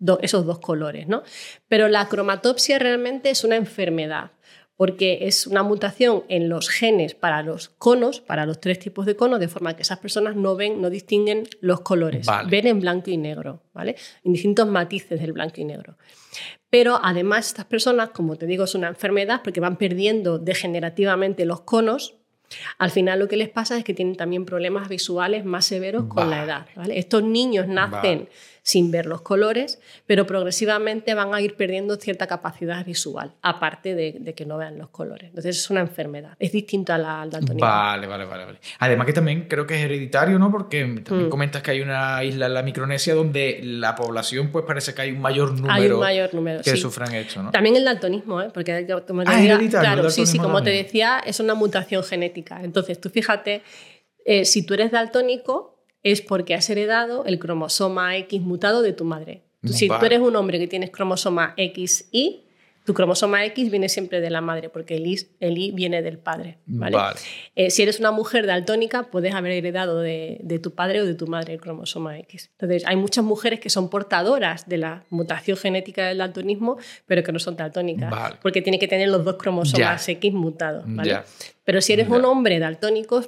Do, esos dos colores, ¿no? Pero la cromatopsia realmente es una enfermedad, porque es una mutación en los genes para los conos, para los tres tipos de conos, de forma que esas personas no ven, no distinguen los colores, vale. ven en blanco y negro, ¿vale? En distintos matices del blanco y negro. Pero además estas personas, como te digo, es una enfermedad porque van perdiendo degenerativamente los conos. Al final lo que les pasa es que tienen también problemas visuales más severos con vale. la edad, ¿vale? Estos niños nacen vale. sin ver los colores, pero progresivamente van a ir perdiendo cierta capacidad visual, aparte de, de que no vean los colores. Entonces es una enfermedad, es distinta al daltonismo. Vale, vale, vale, vale. Además que también creo que es hereditario, ¿no? Porque también mm. comentas que hay una isla en la Micronesia donde la población pues parece que hay un mayor número, hay un mayor número que sí. sufran esto, ¿no? También el daltonismo, ¿eh? Porque como te ah, decía, hereditario, claro, sí, sí, como también. te decía, es una mutación genética. Entonces, tú fíjate, eh, si tú eres daltónico es porque has heredado el cromosoma X mutado de tu madre. Tú, vale. Si tú eres un hombre que tienes cromosoma X Y, Tu cromosoma X viene siempre de la madre, porque el Y, el Y viene del padre, ¿vale? Vale. Eh, si eres una mujer daltónica, puedes haber heredado de, de tu padre o de tu madre el cromosoma X. Entonces, hay muchas mujeres que son portadoras de la mutación genética del daltonismo, pero que no son daltónicas, vale, porque tienen que tener los dos cromosomas ya. X mutados, ¿vale? Ya. Pero si eres ya. un hombre daltónico,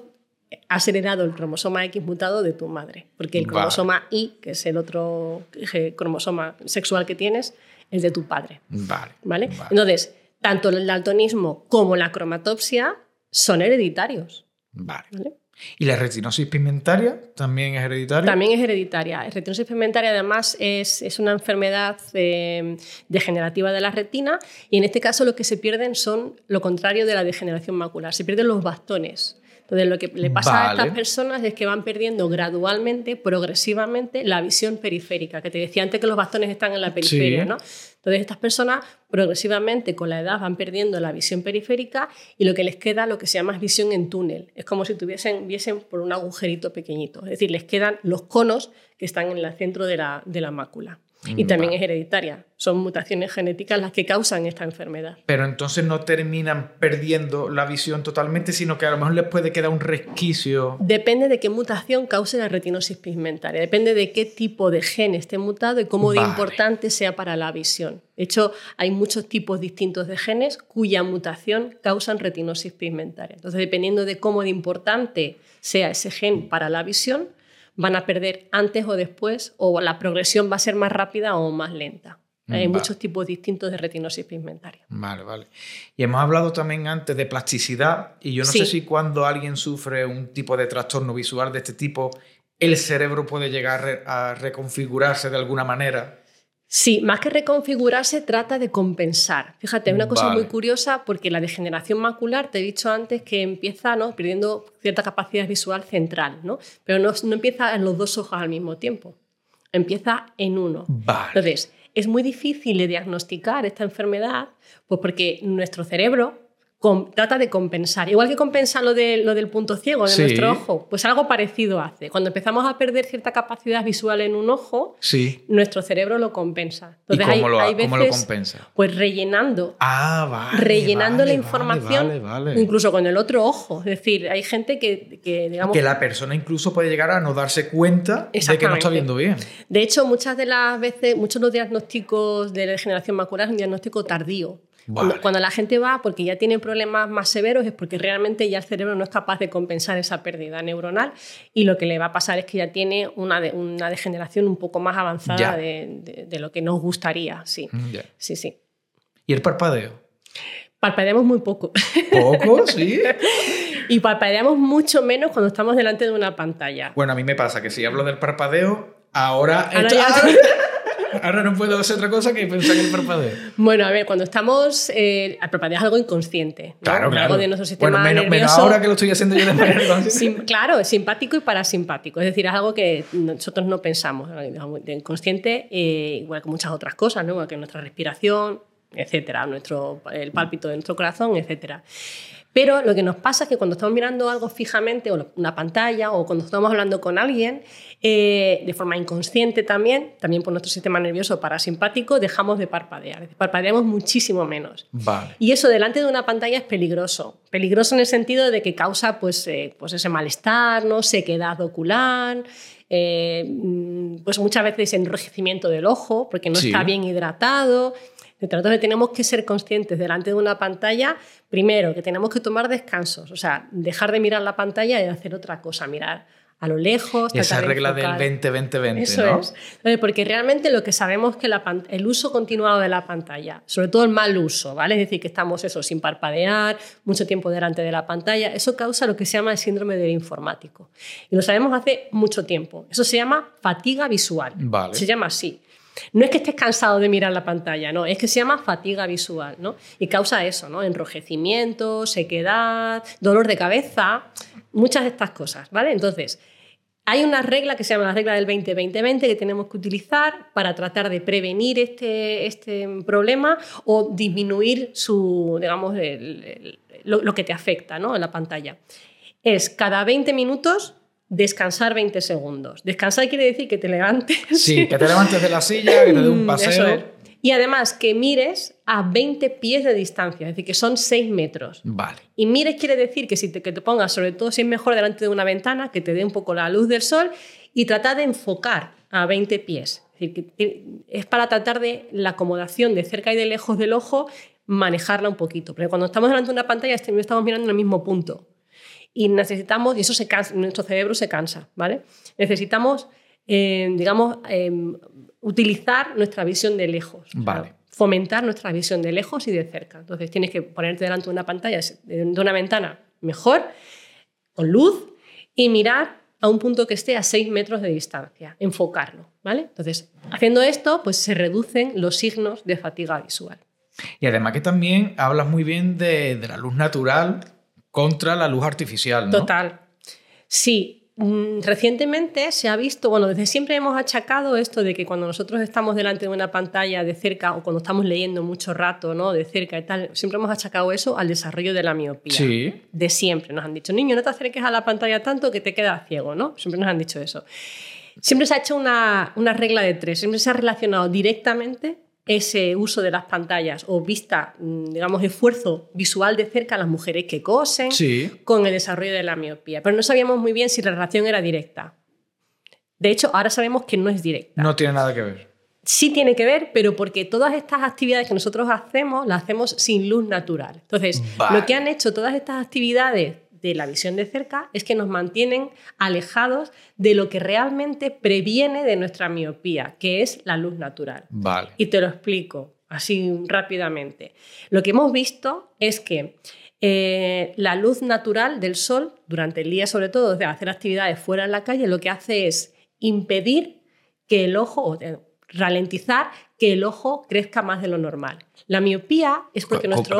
has heredado el cromosoma X mutado de tu madre, porque el cromosoma vale. Y, que es el otro cromosoma sexual que tienes, es de tu padre. Vale, ¿vale? Vale. Entonces, tanto el daltonismo como la cromatopsia son hereditarios. Vale. ¿Vale? ¿Y la retinosis pigmentaria también es hereditaria? También es hereditaria. La retinosis pigmentaria, además, es, es una enfermedad eh, degenerativa de la retina, y en este caso lo que se pierden son lo contrario de la degeneración macular. Se pierden los bastones. Entonces, lo que le pasa vale. a estas personas es que van perdiendo gradualmente, progresivamente, la visión periférica, que te decía antes que los bastones están en la periferia, sí. ¿no? Entonces, estas personas progresivamente con la edad van perdiendo la visión periférica y lo que les queda lo que se llama visión en túnel. Es como si tuviesen, viesen por un agujerito pequeñito. Es decir, les quedan los conos que están en el centro de la, de la mácula. Y también vale. es hereditaria. Son mutaciones genéticas las que causan esta enfermedad. Pero entonces no terminan perdiendo la visión totalmente, sino que a lo mejor les puede quedar un resquicio. Depende de qué mutación cause la retinosis pigmentaria. Depende de qué tipo de gen esté mutado y cómo vale. de importante sea para la visión. De hecho, hay muchos tipos distintos de genes cuya mutación causan retinosis pigmentaria. Entonces, dependiendo de cómo de importante sea ese gen para la visión, van a perder antes o después, o la progresión va a ser más rápida o más lenta. Hay vale. muchos tipos distintos de retinosis pigmentaria. Vale, vale. Y hemos hablado también antes de plasticidad, y yo no sí. sé si cuando alguien sufre un tipo de trastorno visual de este tipo, el cerebro puede llegar a reconfigurarse de alguna manera. Sí, más que reconfigurarse, trata de compensar. Fíjate, es una cosa vale. muy curiosa, porque la degeneración macular, te he dicho antes, que empieza, ¿no?, perdiendo cierta capacidad visual central, ¿no? Pero no, no empieza en los dos ojos al mismo tiempo, empieza en uno. Vale. Entonces, es muy difícil de diagnosticar esta enfermedad, pues porque nuestro cerebro com- trata de compensar. Igual que compensa lo, de, lo del punto ciego de sí. nuestro ojo, pues algo parecido hace. Cuando empezamos a perder cierta capacidad visual en un ojo, sí. nuestro cerebro lo compensa. Entonces, ¿y cómo, hay, lo, hay veces, cómo lo compensa? Pues rellenando. Ah, vale. Rellenando vale, la información, vale, vale, vale. incluso con el otro ojo. Es decir, hay gente que, que digamos... Que la persona incluso puede llegar a no darse cuenta de que no está viendo bien. De hecho, muchas de las veces, muchos de los diagnósticos de la degeneración macular es un diagnóstico tardío. Vale. Cuando la gente va porque ya tiene problemas más severos es porque realmente ya el cerebro no es capaz de compensar esa pérdida neuronal y lo que le va a pasar es que ya tiene una, de, una degeneración un poco más avanzada de, de, de lo que nos gustaría. Sí. Sí, sí. ¿Y el parpadeo? Parpadeamos muy poco. ¿Poco? Sí. Y parpadeamos mucho menos cuando estamos delante de una pantalla. Bueno, a mí me pasa que si hablo del parpadeo, ahora... ahora ya... Ahora no puedo hacer otra cosa que pensar en el parpadeo. Bueno, a ver, cuando estamos... Eh, el parpadeo es algo inconsciente, ¿no? Claro, algo claro. de nuestro sistema bueno, menos, nervioso. Menos ahora que lo estoy haciendo yo de manera inconsciente. Sim, claro, es simpático y parasimpático. Es decir, es algo que nosotros no pensamos. El inconsciente, eh, igual que muchas otras cosas, ¿no? Igual que nuestra respiración, etcétera, nuestro, el pálpito de nuestro corazón, etcétera. Pero lo que nos pasa es que cuando estamos mirando algo fijamente, o una pantalla, o cuando estamos hablando con alguien, eh, de forma inconsciente también, también por nuestro sistema nervioso parasimpático, dejamos de parpadear. Parpadeamos muchísimo menos. Vale. Y eso delante de una pantalla es peligroso. Peligroso en el sentido de que causa pues, eh, pues ese malestar, ¿no? Sequedad ocular... Eh, pues muchas veces enrojecimiento del ojo porque no sí. está bien hidratado. Entonces tenemos que ser conscientes delante de una pantalla, primero, que tenemos que tomar descansos, o sea, dejar de mirar la pantalla y hacer otra cosa, mirar a lo lejos. Esa regla del veinte veinte veinte, eso ¿no? es. Entonces, porque realmente lo que sabemos es que la, el uso continuado de la pantalla, sobre todo el mal uso, ¿vale? Es decir, que estamos eso, sin parpadear, mucho tiempo delante de la pantalla, eso causa lo que se llama el síndrome del informático. Y lo sabemos hace mucho tiempo. Eso se llama fatiga visual. Vale. Se llama así. No es que estés cansado de mirar la pantalla, no, es que se llama fatiga visual, ¿no? Y causa eso, ¿no? Enrojecimiento, sequedad, dolor de cabeza, muchas de estas cosas, ¿vale? Entonces, hay una regla que se llama la regla del veinte veinte veinte que tenemos que utilizar para tratar de prevenir este, este problema o disminuir su, digamos, el, el, lo, lo que te afecta, ¿no? En la pantalla. Es cada veinte minutos... descansar veinte segundos. Descansar quiere decir que te levantes. Sí, que te levantes de la silla, que te dé un paseo. Eso es. Y además que mires a veinte pies de distancia, es decir, que son seis metros. Vale. Y mires quiere decir que, si te, que te pongas, sobre todo si es mejor delante de una ventana, que te dé un poco la luz del sol, y trata de enfocar a veinte pies. Es decir, que es para tratar de la acomodación de cerca y de lejos del ojo, manejarla un poquito. Porque cuando estamos delante de una pantalla estamos mirando en el mismo punto. Y necesitamos, y eso se cansa, nuestro cerebro se cansa, ¿vale? Necesitamos, eh, digamos, eh, utilizar nuestra visión de lejos. Vale. O sea, fomentar nuestra visión de lejos y de cerca. Entonces tienes que ponerte delante de una pantalla, de una ventana mejor, con luz, y mirar a un punto que esté a seis metros de distancia, enfocarlo, ¿vale? Entonces, haciendo esto, pues se reducen los signos de fatiga visual. Y además que también hablas muy bien de, de la luz natural contra la luz artificial, ¿no? Total. Sí. Recientemente se ha visto, bueno, desde siempre hemos achacado esto de que cuando nosotros estamos delante de una pantalla de cerca o cuando estamos leyendo mucho rato, ¿no?, de cerca y tal, siempre hemos achacado eso al desarrollo de la miopía. Sí. De siempre. Nos han dicho, niño, no te acerques a la pantalla tanto que te quedas ciego, ¿no? Siempre nos han dicho eso. Siempre se ha hecho una, una regla de tres. Siempre se ha relacionado directamente ese uso de las pantallas o vista, digamos, esfuerzo visual de cerca a las mujeres que cosen, sí, con el desarrollo de la miopía. Pero no sabíamos muy bien si la relación era directa. De hecho, ahora sabemos que no es directa. No tiene nada que ver. Sí tiene que ver, pero porque todas estas actividades que nosotros hacemos, las hacemos sin luz natural. Entonces, vale, lo que han hecho todas estas actividades de la visión de cerca es que nos mantienen alejados de lo que realmente previene de nuestra miopía, que es la luz natural. Vale. Y te lo explico así rápidamente. Lo que hemos visto es que eh, la luz natural del sol, durante el día sobre todo, de hacer actividades fuera en la calle, lo que hace es impedir que el ojo, o eh, ralentizar que el ojo crezca más de lo normal. La miopía es porque co- nuestro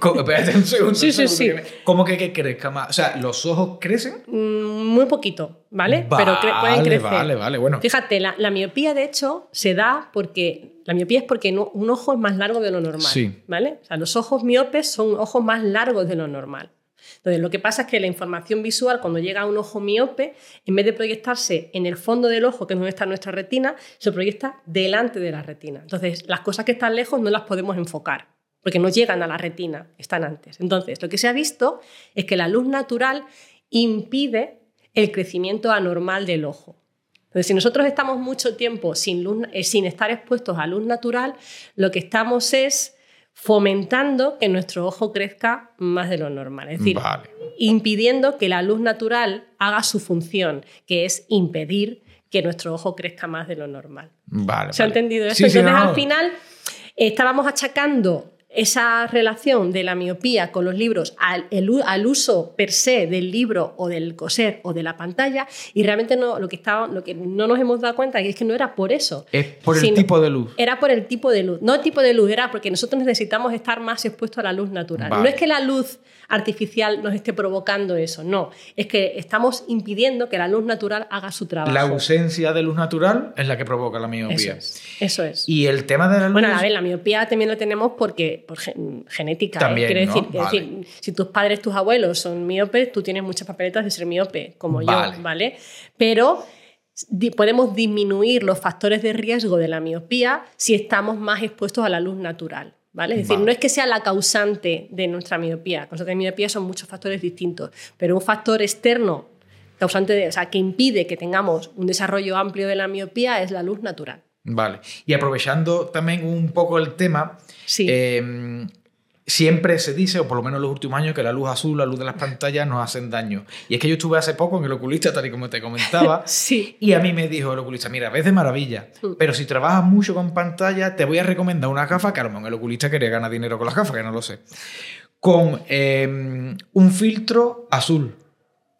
co- Espérate un segundo. Sí, sí, sí. ¿Cómo que, que crezca más? O sea, ¿los ojos crecen? Muy poquito, ¿vale? Vale, pero cre- pueden crecer. Vale, vale, bueno. Fíjate, la, la miopía, de hecho, se da porque... La miopía es porque no, un ojo es más largo de lo normal, sí, ¿vale? O sea, los ojos miopes son ojos más largos de lo normal. Entonces, lo que pasa es que la información visual, cuando llega a un ojo miope, en vez de proyectarse en el fondo del ojo, que es donde está nuestra retina, se proyecta delante de la retina. Entonces, las cosas que están lejos no las podemos enfocar, porque no llegan a la retina, están antes. Entonces, lo que se ha visto es que la luz natural impide el crecimiento anormal del ojo. Entonces, si nosotros estamos mucho tiempo sin luz, eh, sin estar expuestos a luz natural, lo que estamos es fomentando que nuestro ojo crezca más de lo normal. Es decir, vale, impidiendo que la luz natural haga su función, que es impedir que nuestro ojo crezca más de lo normal. Vale, ¿se vale. ha entendido esto? Sí, entonces, sí, no. al final, eh, estábamos achacando esa relación de la miopía con los libros al, el, al uso per se del libro o del coser o de la pantalla, y realmente no, lo, que está, lo que no nos hemos dado cuenta es que no era por eso. Es por el tipo de luz. Era por el tipo de luz. No el tipo de luz, era porque nosotros necesitamos estar más expuestos a la luz natural. Vale. No es que la luz artificial nos esté provocando eso, no. Es que estamos impidiendo que la luz natural haga su trabajo. La ausencia de luz natural es la que provoca la miopía. Eso es. Eso es. Y el tema de la luz... Bueno, a ver, la miopía también la tenemos porque... por gen- genética. También, ¿eh? Quiero ¿no? decir, vale. decir, si tus padres, tus abuelos son miopes, tú tienes muchas papeletas de ser miope, como vale. yo, ¿vale? Pero di- podemos disminuir los factores de riesgo de la miopía si estamos más expuestos a la luz natural, ¿vale? Es vale. decir, no es que sea la causante de nuestra miopía. La causante de miopía son muchos factores distintos, pero un factor externo causante de, o sea, que impide que tengamos un desarrollo amplio de la miopía es la luz natural. Vale. Y aprovechando también un poco el tema, sí. eh, siempre se dice, o por lo menos en los últimos años, que la luz azul, la luz de las pantallas nos hacen daño. Y es que yo estuve hace poco en el oculista, tal y como te comentaba, sí. y a mí me dijo el oculista, mira, ves de maravilla, pero si trabajas mucho con pantalla, te voy a recomendar una gafa, que a lo mejor el oculista quería ganar dinero con las gafas, que no lo sé, con eh, un filtro azul.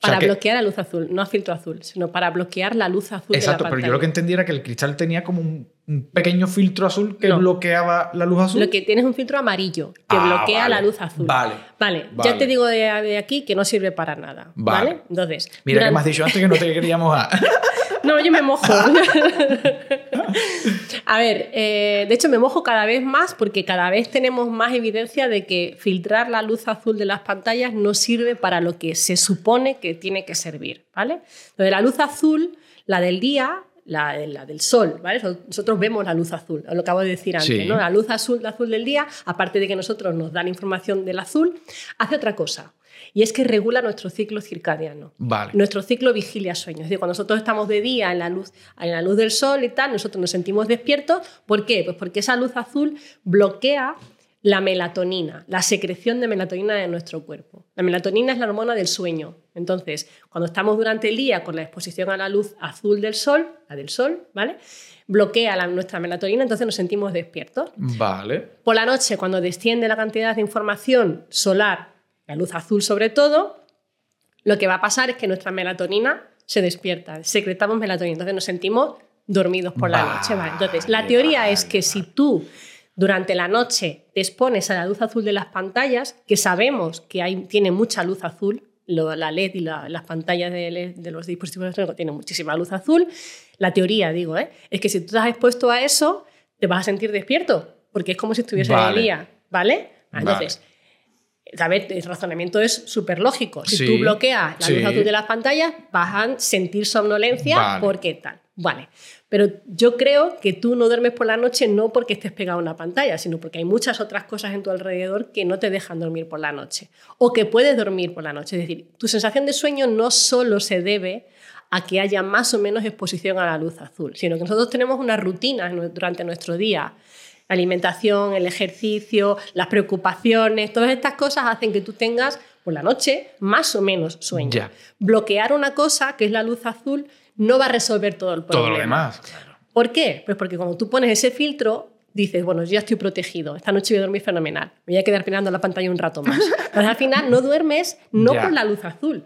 Para o sea que... bloquear la luz azul, no filtro azul, sino para bloquear la luz azul. Exacto, de la pantalla. Pero yo lo que entendía era que el cristal tenía como un, un pequeño filtro azul que no. bloqueaba la luz azul. Lo que tienes es un filtro amarillo que ah, bloquea vale, la luz azul. Vale, vale. Vale. Ya te digo de, de aquí que no sirve para nada. Vale. ¿Vale? Entonces. Mira durante... que me has dicho antes que no te quería mojar. No, yo me mojo. A ver, eh, de hecho me mojo cada vez más porque cada vez tenemos más evidencia de que filtrar la luz azul de las pantallas no sirve para lo que se supone que tiene que servir, ¿vale? Entonces, la luz azul, la del día, la, la del sol, ¿vale? Nosotros vemos la luz azul, lo acabo de decir antes, sí. ¿no? La luz azul, la azul del día, aparte de que nosotros nos dan información del azul, hace otra cosa. Y es que regula nuestro ciclo circadiano. Vale. Nuestro ciclo vigilia-sueño. Es decir, cuando nosotros estamos de día en la, luz, en la luz del sol y tal, nosotros nos sentimos despiertos. ¿Por qué? Pues porque esa luz azul bloquea la melatonina, la secreción de melatonina de nuestro cuerpo. La melatonina es la hormona del sueño. Entonces, cuando estamos durante el día con la exposición a la luz azul del sol, la del sol, ¿vale?, bloquea la, nuestra melatonina, entonces nos sentimos despiertos. Vale. Por la noche, cuando desciende la cantidad de información solar, la luz azul sobre todo, lo que va a pasar es que nuestra melatonina se despierta, secretamos melatonina, entonces nos sentimos dormidos por vale, la noche. Vale. Entonces, la teoría vale, es que vale. si tú durante la noche te expones a la luz azul de las pantallas, que sabemos que hay, tiene mucha luz azul, lo, la L E D y la, las pantallas de, L E D de los dispositivos electrónicos tienen muchísima luz azul, la teoría, digo, ¿eh? es que si tú estás expuesto a eso, te vas a sentir despierto, porque es como si estuviese vale. de día, ¿vale? Entonces... Vale. A ver, el razonamiento es súper lógico. Si sí, tú bloqueas la sí. luz azul de las pantallas, vas a sentir somnolencia vale. porque tal. Vale. Pero yo creo que tú no duermes por la noche no porque estés pegado a una pantalla, sino porque hay muchas otras cosas en tu alrededor que no te dejan dormir por la noche. O que puedes dormir por la noche. Es decir, tu sensación de sueño no solo se debe a que haya más o menos exposición a la luz azul, sino que nosotros tenemos unas rutinas durante nuestro día. La alimentación, el ejercicio, las preocupaciones, todas estas cosas hacen que tú tengas por la noche más o menos sueño. Ya. Bloquear una cosa, que es la luz azul, no va a resolver todo el problema. Todo lo demás. Claro. ¿Por qué? Pues porque cuando tú pones ese filtro, dices, bueno, yo ya estoy protegido, esta noche voy a dormir fenomenal, me voy a quedar mirando la pantalla un rato más. Entonces, al final no duermes no ya. por la luz azul,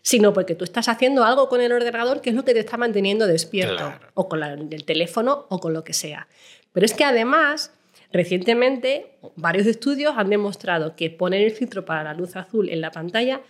sino porque tú estás haciendo algo con el ordenador que es lo que te está manteniendo despierto, claro. o con la, el teléfono o con lo que sea. Pero es que además, recientemente, varios estudios han demostrado que poner el filtro para la luz azul en la pantalla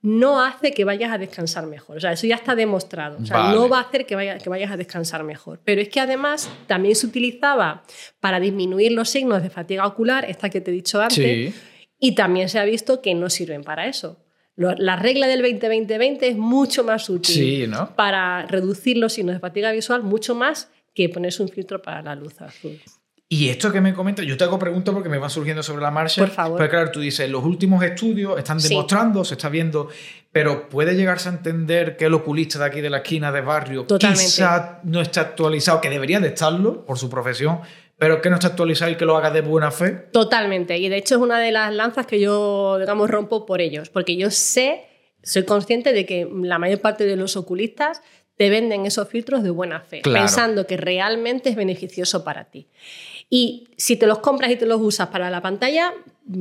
no hace que vayas a descansar mejor. O sea, eso ya está demostrado. O sea, vale. no va a hacer que, vaya, que vayas a descansar mejor. Pero es que además también se utilizaba para disminuir los signos de fatiga ocular, esta que te he dicho antes, sí. y también se ha visto que no sirven para eso. La regla del veinte veinte veinte es mucho más útil sí, ¿no? para reducir los signos de fatiga visual, mucho más que ponerse un filtro para la luz azul. Y esto que me comentas, yo te hago preguntas porque me van surgiendo sobre la marcha. Por favor. Pero claro, tú dices, los últimos estudios están demostrando, sí. se está viendo, pero puede llegarse a entender que el oculista de aquí de la esquina de barrio Totalmente. quizá no está actualizado, que debería de estarlo por su profesión, pero que no está actualizado y que lo haga de buena fe. Totalmente. Y de hecho es una de las lanzas que yo, digamos, rompo por ellos. Porque yo sé, soy consciente de que la mayor parte de los oculistas te venden esos filtros de buena fe, claro. pensando que realmente es beneficioso para ti. Y si te los compras y te los usas para la pantalla,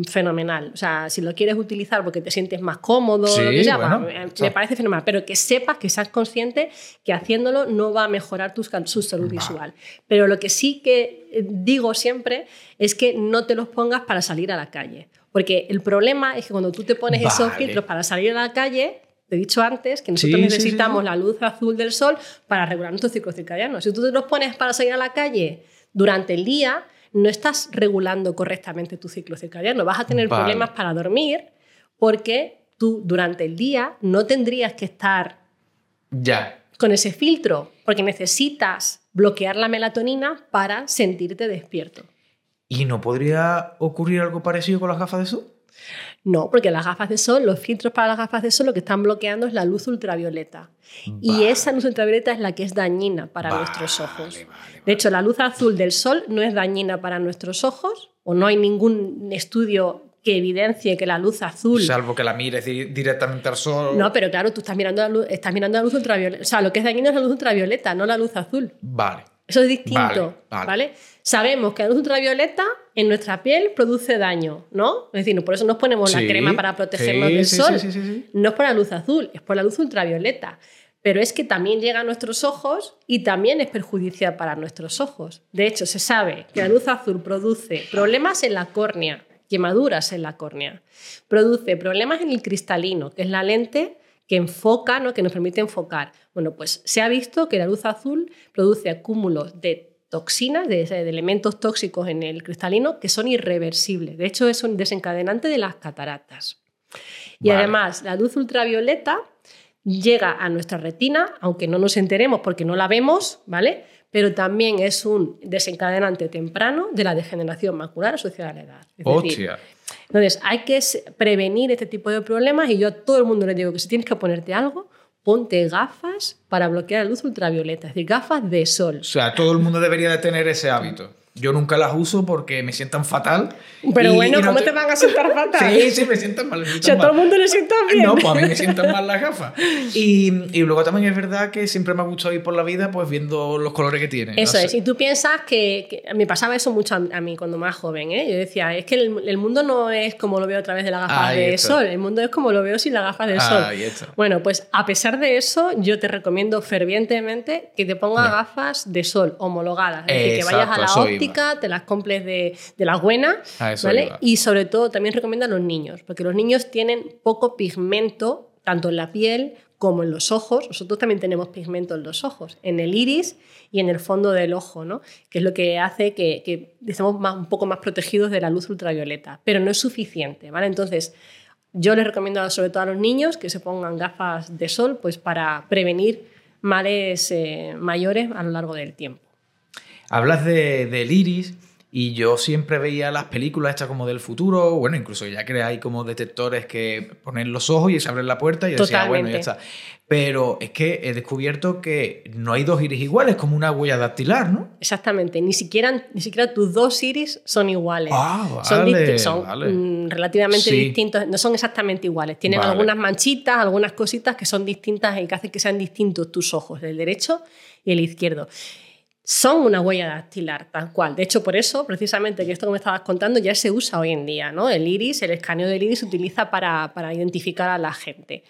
fenomenal. O sea, si lo quieres utilizar porque te sientes más cómodo, sí, lo que sea, bueno, me, me parece fenomenal. Pero que sepas, que seas consciente que haciéndolo no va a mejorar tu, tu salud vale. visual. Pero lo que sí que digo siempre es que no te los pongas para salir a la calle. Porque el problema es que cuando tú te pones vale. esos filtros para salir a la calle... Te he dicho antes que nosotros sí, necesitamos sí, sí, sí. la luz azul del sol para regular nuestro ciclo circadiano. Si tú te los pones para salir a la calle durante el día, no estás regulando correctamente tu ciclo circadiano. Vas a tener vale. problemas para dormir porque tú durante el día no tendrías que estar ya. con ese filtro porque necesitas bloquear la melatonina para sentirte despierto. ¿Y no podría ocurrir algo parecido con las gafas de sol? No, porque las gafas de sol, los filtros para las gafas de sol lo que están bloqueando es la luz ultravioleta. Vale. Y esa luz ultravioleta es la que es dañina para vale, nuestros ojos. Vale, vale. De hecho, la luz azul del sol no es dañina para nuestros ojos, o no hay ningún estudio que evidencie que la luz azul... Salvo que la mires directamente al sol. No, pero claro, tú estás mirando la luz, estás mirando la luz ultravioleta. O sea, lo que es dañino es la luz ultravioleta, no la luz azul. Vale. Eso es distinto, vale, vale. ¿vale? Sabemos que la luz ultravioleta en nuestra piel produce daño, ¿no? Es decir, por eso nos ponemos sí, la crema para protegernos sí, del sí, sol. Sí, sí, sí, sí. No es por la luz azul, es por la luz ultravioleta. Pero es que también llega a nuestros ojos y también es perjudicial para nuestros ojos. De hecho, se sabe que la luz azul produce problemas en la córnea, quemaduras en la córnea. Produce problemas en el cristalino, que es la lente que enfoca, ¿no? que nos permite enfocar. Bueno, pues se ha visto que la luz azul produce acúmulos de toxinas, de, de elementos tóxicos en el cristalino que son irreversibles. De hecho, es un desencadenante de las cataratas. Y vale. además, la luz ultravioleta llega a nuestra retina, aunque no nos enteremos porque no la vemos, ¿vale? Pero también es un desencadenante temprano de la degeneración macular asociada a la edad. Es ¡Hostia! Decir, entonces, hay que prevenir este tipo de problemas y yo a todo el mundo les digo que si tienes que ponerte algo, ponte gafas para bloquear la luz ultravioleta, es decir, gafas de sol. O sea, todo el mundo debería de tener ese hábito. Yo nunca las uso porque me sientan fatal. Pero y, bueno, y no ¿cómo te... te van a sentar fatal? Sí, sí, me sientan mal. Me sientan o sea, mal. Todo el mundo le sienta bien. No, pues a mí me sientan mal las gafas. Y, y luego también es verdad que siempre me ha gustado ir por la vida pues viendo los colores que tiene. Eso no sé. Es, y tú piensas que, que... Me pasaba eso mucho a, a mí cuando más joven, ¿eh? Yo decía, es que el, el mundo no es como lo veo a través de las gafas ah, de sol, el mundo es como lo veo sin las gafas de ah, sol. Bueno, pues a pesar de eso, yo te recomiendo fervientemente que te pongas no. gafas de sol homologadas. Es decir, exacto, que vayas a la óptica, te las compres de, de las buenas, ¿vale? Iba. Y sobre todo también recomiendo a los niños, porque los niños tienen poco pigmento tanto en la piel como en los ojos. Nosotros también tenemos pigmento en los ojos, en el iris y en el fondo del ojo, ¿no? Que es lo que hace que, que estemos más, un poco más protegidos de la luz ultravioleta, pero no es suficiente, ¿vale? Entonces, yo les recomiendo sobre todo a los niños que se pongan gafas de sol pues para prevenir males eh, mayores a lo largo del tiempo. Hablas de, del iris y yo siempre veía las películas estas como del futuro, bueno, incluso ya que hay como detectores que ponen los ojos y se abren la puerta y decía, bueno, ya está. Pero es que he descubierto que no hay dos iris iguales, como una huella dactilar, ¿no? Exactamente, ni siquiera, ni siquiera tus dos iris son iguales. Ah, vale, son disti- son vale. relativamente sí. distintos, no son exactamente iguales. Tienen vale. algunas manchitas, algunas cositas que son distintas y que hacen que sean distintos tus ojos, el derecho y el izquierdo. Son una huella dactilar, tal cual. De hecho, por eso, precisamente, que esto que me estabas contando ya se usa hoy en día, ¿no? El iris, el escaneo del iris se utiliza para, para identificar a la gente.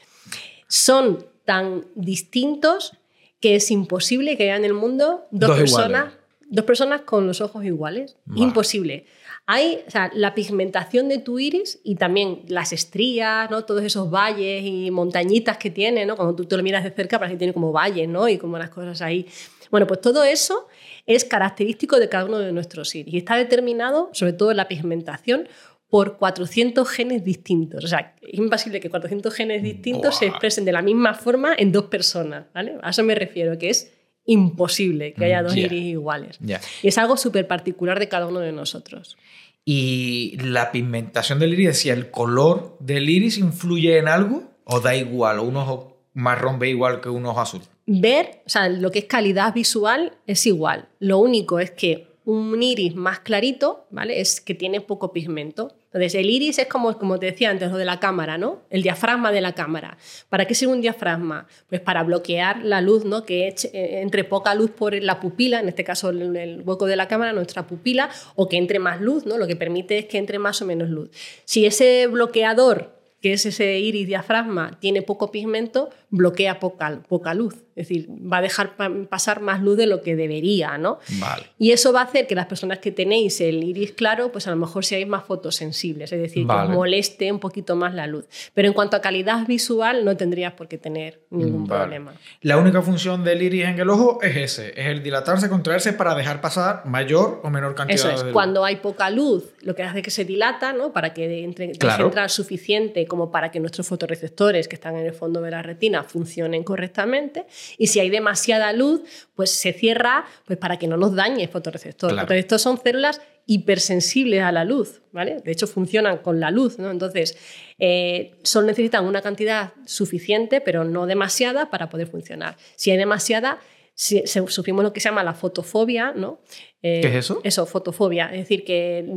Son tan distintos que es imposible que haya en el mundo dos, dos personas iguales. Dos personas con los ojos iguales. Bah. Imposible. Hay, o sea, la pigmentación de tu iris y también las estrías, ¿no? Todos esos valles y montañitas que tiene, ¿no? Cuando tú te lo miras de cerca parece que tiene como valles, ¿no? Y como las cosas ahí. Bueno, pues todo eso es característico de cada uno de nuestros iris y está determinado, sobre todo en la pigmentación, por cuatrocientos genes distintos. O sea, es imposible que cuatrocientos genes distintos Buah. se expresen de la misma forma en dos personas, ¿vale? A eso me refiero, que es imposible que haya dos yeah. iris iguales. Yeah. Y es algo súper particular de cada uno de nosotros. ¿Y la pigmentación del iris, si el color del iris influye en algo o da igual, o un ojo marrón ve igual que un ojo azul? Ver, o sea, lo que es calidad visual es igual. Lo único es que un iris más clarito, ¿vale? Es que tiene poco pigmento. Entonces, el iris es como, como te decía antes, lo de la cámara, ¿no? El diafragma de la cámara. ¿Para qué sirve un diafragma? Pues para bloquear la luz, ¿no? Que eche, eh, entre poca luz por la pupila, en este caso el, el hueco de la cámara, nuestra pupila, o que entre más luz, ¿no? Lo que permite es que entre más o menos luz. Si ese bloqueador, que es ese iris diafragma, tiene poco pigmento, bloquea poca, poca luz. Es decir, va a dejar pa- pasar más luz de lo que debería, ¿no? Vale. Y eso va a hacer que las personas que tenéis el iris claro, pues a lo mejor seáis más fotosensibles, es decir, vale. que os moleste un poquito más la luz. Pero en cuanto a calidad visual, no tendrías por qué tener ningún vale. problema. La única función del iris en el ojo es ese, es el dilatarse, contraerse para dejar pasar mayor o menor cantidad eso es. de luz. Cuando hay poca luz, lo que hace es que se dilata, ¿no? Para que entre, claro. entra suficiente como para que nuestros fotorreceptores que están en el fondo de la retina funcionen correctamente. Y si hay demasiada luz, pues se cierra pues para que no nos dañe el fotorreceptor. Claro. Entonces, estos son células hipersensibles a la luz, ¿vale? De hecho, funcionan con la luz, ¿no? Entonces, eh, solo necesitan una cantidad suficiente, pero no demasiada, para poder funcionar. Si hay demasiada, si, se, sufrimos lo que se llama la fotofobia, ¿no? Eh, ¿Qué es eso? Eso, fotofobia. Es decir, que,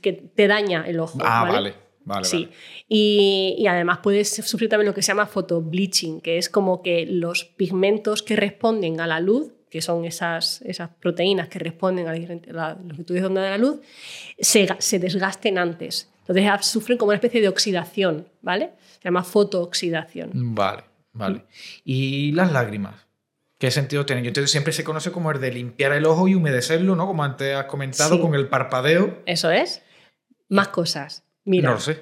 que te daña el ojo. Ah, vale. vale. Vale, sí. vale. Y, y además puedes sufrir también lo que se llama photobleaching, que es como que los pigmentos que responden a la luz, que son esas, esas proteínas que responden a la longitud de onda de la luz, se, se desgasten antes. Entonces sufren como una especie de oxidación, ¿vale? Se llama fotooxidación. Vale, vale. ¿Y las lágrimas? ¿Qué sentido tienen? Entonces siempre se conoce como el de limpiar el ojo y humedecerlo, ¿no? Como antes has comentado, sí. con el parpadeo. Eso es. Más cosas. Mira, no lo sé.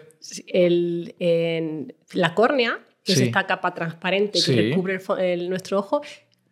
El, en la córnea, que sí. es esta capa transparente sí. que cubre el, el, nuestro ojo,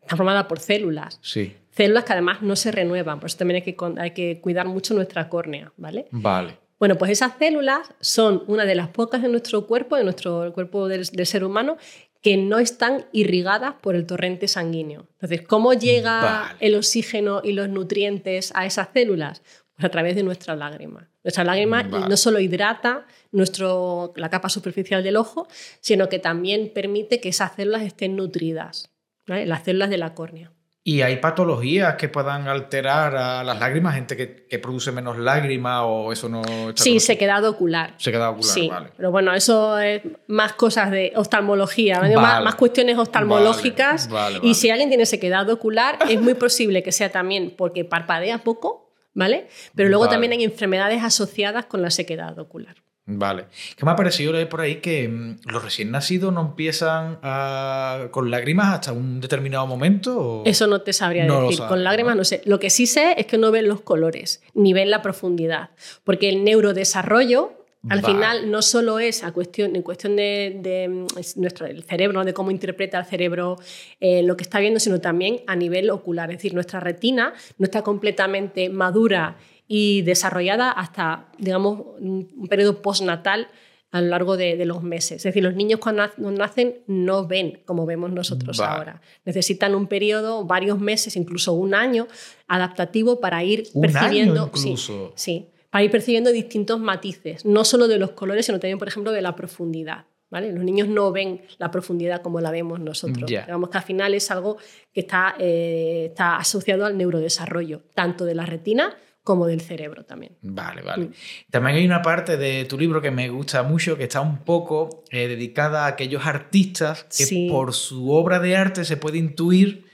está formada por células. Sí. Células que además no se renuevan, por eso también hay que, hay que cuidar mucho nuestra córnea, ¿vale? Vale. Bueno, pues esas células son una de las pocas en nuestro cuerpo, en nuestro el cuerpo del, del ser humano, que no están irrigadas por el torrente sanguíneo. Entonces, ¿cómo llega vale. el oxígeno y los nutrientes a esas células? Pues a través de nuestra lágrima. Nuestra lágrima vale. no solo hidrata nuestro, la capa superficial del ojo, sino que también permite que esas células estén nutridas, ¿vale? Las células de la córnea. ¿Y hay patologías que puedan alterar a las lágrimas? ¿Gente que, que produce menos lágrimas o eso no...? Sí, sequedad ocular. Sequedad ocular, sí, vale. Pero bueno, eso es más cosas de oftalmología, vale. más, más cuestiones oftalmológicas. Vale, vale, vale. Y si alguien tiene sequedad ocular, es muy posible que sea también porque parpadea poco, ¿vale? Pero luego vale. también hay enfermedades asociadas con la sequedad ocular. Vale. ¿Qué me ha parecido leer por ahí que los recién nacidos no empiezan a... con lágrimas hasta un determinado momento? ¿O? Eso no te sabría no decir. Sabe, con lágrimas no. no sé. Lo que sí sé es que no ven los colores, ni ven la profundidad. Porque el neurodesarrollo, al vale. final, no solo es a cuestión, en cuestión de, de nuestro el cerebro, de cómo interpreta el cerebro eh, lo que está viendo, sino también a nivel ocular. Es decir, nuestra retina no está completamente madura y desarrollada hasta, digamos, un periodo postnatal a lo largo de, de los meses. Es decir, los niños cuando nacen no ven como vemos nosotros vale. ahora. Necesitan un periodo, varios meses, incluso un año adaptativo para ir ¿Un percibiendo, año incluso? Sí, sí, para ir percibiendo distintos matices, no solo de los colores, sino también, por ejemplo, de la profundidad. ¿Vale? Los niños no ven la profundidad como la vemos nosotros. Yeah. Digamos que al final es algo que está, eh, está asociado al neurodesarrollo, tanto de la retina como del cerebro también. Vale, vale. Mm. También hay una parte de tu libro que me gusta mucho, que está un poco eh, dedicada a aquellos artistas que sí. por su obra de arte se puede intuir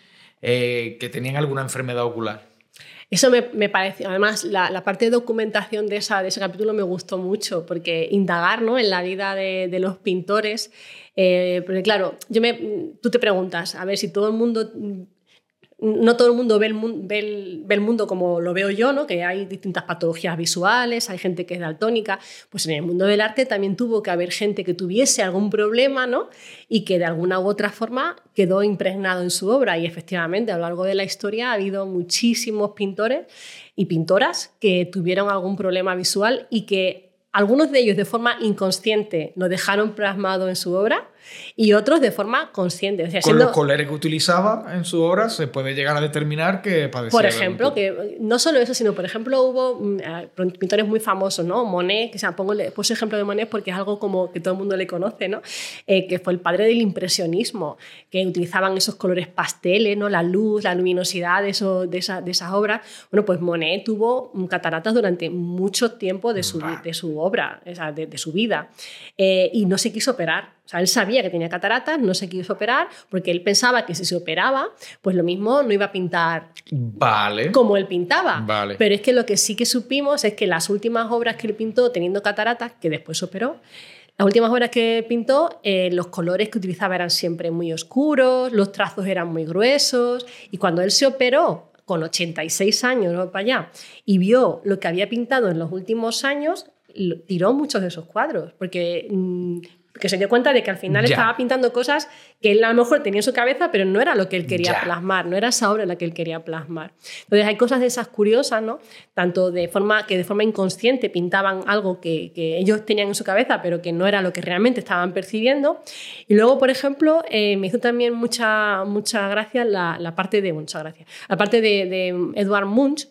eh, que tenían alguna enfermedad ocular. Eso me, me parece... Además, la, la parte de documentación de, esa, de ese capítulo me gustó mucho, porque indagar, ¿no?, en la vida de, de los pintores... Eh, porque claro, yo me, tú te preguntas, a ver, si todo el mundo... No todo el mundo ve el mundo, ve el, ve el mundo como lo veo yo, ¿no? Que hay distintas patologías visuales, hay gente que es daltónica. Pues en el mundo del arte también tuvo que haber gente que tuviese algún problema, ¿no?, y que de alguna u otra forma quedó impregnado en su obra. Y efectivamente, a lo largo de la historia ha habido muchísimos pintores y pintoras que tuvieron algún problema visual y que algunos de ellos de forma inconsciente lo dejaron plasmado en su obra y otros de forma consciente. O sea, con los colores que utilizaba en su obra se puede llegar a determinar que padecía. Por ejemplo, que no solo eso, sino por ejemplo hubo pintores muy famosos, ¿no? Monet, que se pongo el ejemplo de Monet porque es algo como que todo el mundo le conoce, ¿no? Eh, que fue el padre del impresionismo, que utilizaban esos colores pasteles, ¿no? La luz, la luminosidad de, eso, de, esa, de esas obras. Bueno, pues Monet tuvo cataratas durante mucho tiempo de su, de su obra. obra, de, de su vida, eh, y no se quiso operar. O sea, él sabía que tenía cataratas, no se quiso operar porque él pensaba que si se operaba, pues lo mismo no iba a pintar vale. como él pintaba. Vale. Pero es que lo que sí que supimos es que las últimas obras que él pintó teniendo cataratas, que después se operó, las últimas obras que pintó, eh, los colores que utilizaba eran siempre muy oscuros, los trazos eran muy gruesos, y cuando él se operó con ochenta y seis años, ¿no?, para allá, y vio lo que había pintado en los últimos años, tiró muchos de esos cuadros porque, porque se dio cuenta de que al final ya. estaba pintando cosas que él a lo mejor tenía en su cabeza, pero no era lo que él quería ya. plasmar, no era esa obra la que él quería plasmar. Entonces hay cosas de esas curiosas, ¿no?, tanto de forma que de forma inconsciente pintaban algo que, que ellos tenían en su cabeza pero que no era lo que realmente estaban percibiendo. Y luego, por ejemplo, eh, me hizo también mucha, mucha gracia la, la parte de mucha gracia, la parte de, de Edward Munch,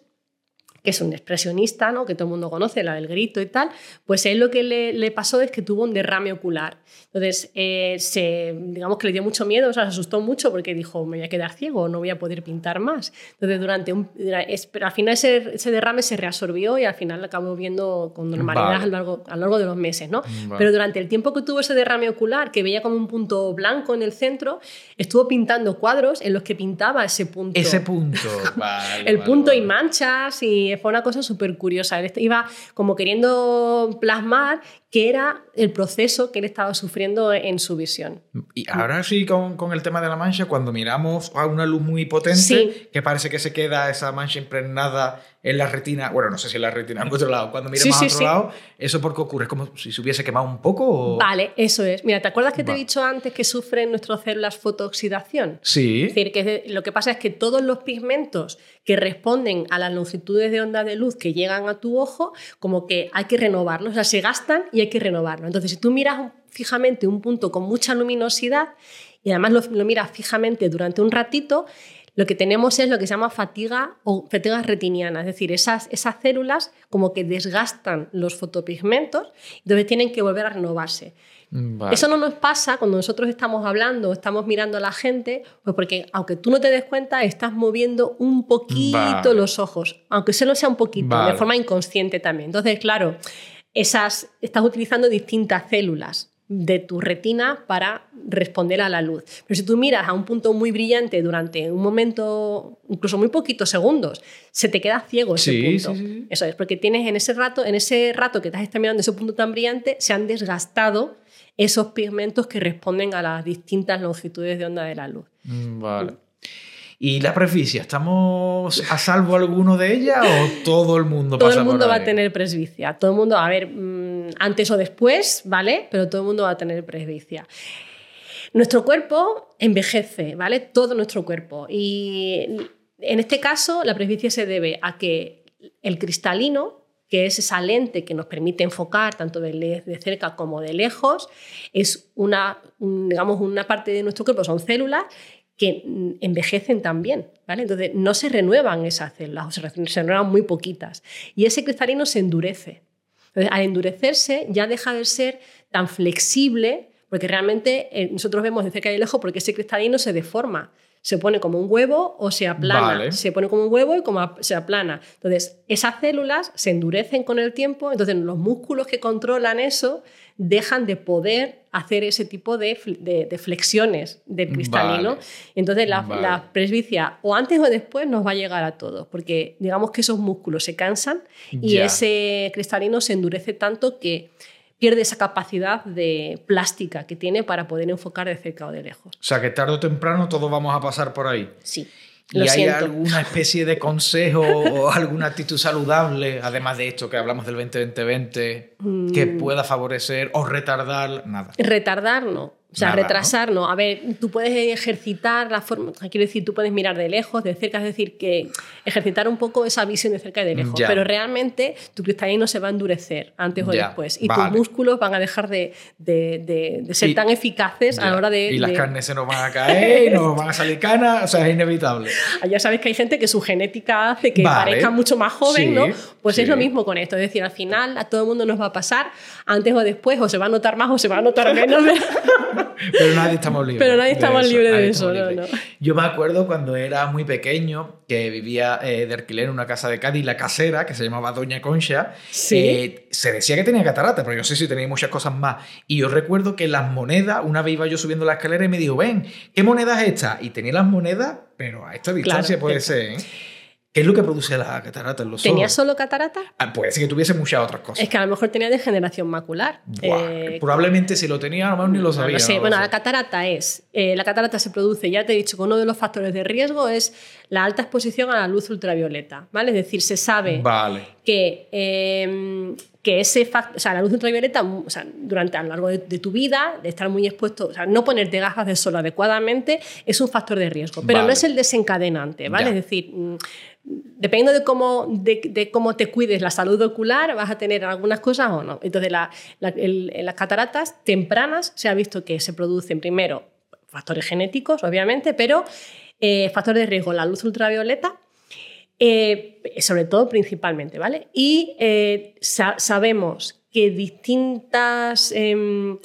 que es un expresionista, ¿no?, que todo el mundo conoce, la del grito y tal. Pues él lo que le, le pasó es que tuvo un derrame ocular. Entonces, eh, se, digamos que le dio mucho miedo, o sea, se asustó mucho porque dijo, me voy a quedar ciego, no voy a poder pintar más. Entonces, durante un, al final ese, ese derrame se reabsorbió y al final lo acabó viendo con normalidad vale. a, lo largo, a lo largo de los meses, ¿no? Vale. Pero durante el tiempo que tuvo ese derrame ocular, que veía como un punto blanco en el centro, estuvo pintando cuadros en los que pintaba ese punto. Ese punto, vale. El vale, punto vale. y manchas y... Fue una cosa súper curiosa. Él iba como queriendo plasmar que era el proceso que él estaba sufriendo en su visión. Y ahora sí, con, con el tema de la mancha, cuando miramos a una luz muy potente, sí. que parece que se queda esa mancha impregnada en la retina, bueno, no sé si en la retina, en otro lado, cuando miramos sí, sí, a otro sí. lado, ¿eso por qué ocurre? ¿Es como si se hubiese quemado un poco? O... Vale, eso es. Mira, ¿te acuerdas que vale. te he dicho antes que sufren nuestras células fotooxidación? Sí. Es decir, que lo que pasa es que todos los pigmentos que responden a las longitudes de onda de luz que llegan a tu ojo, como que hay que renovarlos, o sea, se gastan y y hay que renovarlo. Entonces, si tú miras fijamente un punto con mucha luminosidad y además lo, lo miras fijamente durante un ratito, lo que tenemos es lo que se llama fatiga o fatiga retiniana, es decir, esas, esas células como que desgastan los fotopigmentos, entonces tienen que volver a renovarse. Vale. Eso no nos pasa cuando nosotros estamos hablando o estamos mirando a la gente, pues porque aunque tú no te des cuenta, estás moviendo un poquito vale. los ojos, aunque solo sea un poquito, vale. de forma inconsciente también. Entonces, claro, esas, estás utilizando distintas células de tu retina para responder a la luz. Pero si tú miras a un punto muy brillante durante un momento, incluso muy poquitos segundos, se te queda ciego ese sí, punto. Sí, sí. Eso es, porque tienes en ese rato, en ese rato que te has estado mirando ese punto tan brillante, se han desgastado esos pigmentos que responden a las distintas longitudes de onda de la luz. Vale. ¿Y la presbicia? ¿Estamos a salvo alguno de ella o todo el mundo pasa por ahí? Todo el mundo va a tener presbicia. Todo el mundo, a ver, antes o después, ¿vale? Pero todo el mundo va a tener presbicia. Nuestro cuerpo envejece, ¿vale? Todo nuestro cuerpo. Y en este caso, la presbicia se debe a que el cristalino, que es esa lente que nos permite enfocar tanto de, de cerca como de lejos, es una, digamos, una parte de nuestro cuerpo, son células, que envejecen también, ¿vale? Entonces no se renuevan esas células, o se, se renuevan muy poquitas. Y ese cristalino se endurece. Entonces, al endurecerse ya deja de ser tan flexible, porque realmente eh, nosotros vemos de cerca y de lejos porque ese cristalino se deforma. Se pone como un huevo o se aplana. Vale. Se pone como un huevo y como a, se aplana. Entonces, esas células se endurecen con el tiempo, entonces los músculos que controlan eso dejan de poder hacer ese tipo de, de, de flexiones del cristalino. Vale. Entonces, la, vale. la presbicia, o antes o después, nos va a llegar a todos, porque digamos que esos músculos se cansan y ya. Ese cristalino se endurece tanto que pierde esa capacidad de plástica que tiene para poder enfocar de cerca o de lejos. O sea, que tarde o temprano todos vamos a pasar por ahí. Sí, lo siento. ¿Y hay alguna especie de consejo o alguna actitud saludable, además de esto que hablamos del veinte veinte veinte, que pueda favorecer o retardar? Nada. Retardar no. O sea, Nada, retrasar, ¿no? ¿no? A ver, tú puedes ejercitar la forma... Quiero decir, tú puedes mirar de lejos, de cerca, es decir, que ejercitar un poco esa visión de cerca y de lejos. Ya. Pero realmente tu cristalino se va a endurecer antes ya. o después. Y vale. tus músculos van a dejar de, de, de, de ser y, tan eficaces ya. a la hora de... Y las de... carnes se nos van a caer, nos van a salir canas, o sea, es inevitable. Ya sabes que hay gente que su genética hace que vale. parezca mucho más joven, sí, ¿no? Pues sí. es lo mismo con esto. Es decir, al final a todo el mundo nos va a pasar antes o después, o se va a notar más o se va a notar menos. De... Pero nadie estamos libres. Pero nadie estamos libres de eso. Libre de eso. No, no. Yo me acuerdo cuando era muy pequeño que vivía eh, de alquiler en una casa de Cádiz, la casera, que se llamaba Doña Concha, ¿sí? eh, se decía que tenía catarata, pero yo sé si tenía muchas cosas más. Y yo recuerdo que las monedas, una vez iba yo subiendo la escalera y me dijo, ven, ¿qué moneda es esta? Y tenía las monedas, pero a esta distancia claro, puede ser, ¿eh? ¿Qué es lo que produce la catarata en los ojos? ¿Tenía solo catarata? Ah, puede ser que tuviese muchas otras cosas. Es que a lo mejor tenía degeneración macular. Buah, eh, probablemente si lo tenía, a lo mejor ni lo sabía. No sé. No bueno, lo sé. La catarata es... Eh, la catarata se produce, ya te he dicho, que uno de los factores de riesgo es la alta exposición a la luz ultravioleta, ¿vale? Es decir, se sabe vale. que... Eh, que ese fact- o sea, la luz ultravioleta, o sea, durante a lo largo de, de tu vida, de estar muy expuesto, o sea, no ponerte gafas de sol adecuadamente es un factor de riesgo, pero vale. no es el desencadenante, ¿vale? Ya. Es decir, dependiendo de cómo, de, de cómo te cuides la salud ocular, vas a tener algunas cosas o no. Entonces, la, la, el, en las cataratas tempranas se ha visto que se producen primero factores genéticos, obviamente, pero eh, factores de riesgo, la luz ultravioleta, Eh, sobre todo principalmente, ¿vale? Y eh, sa- sabemos que distintas... Eh,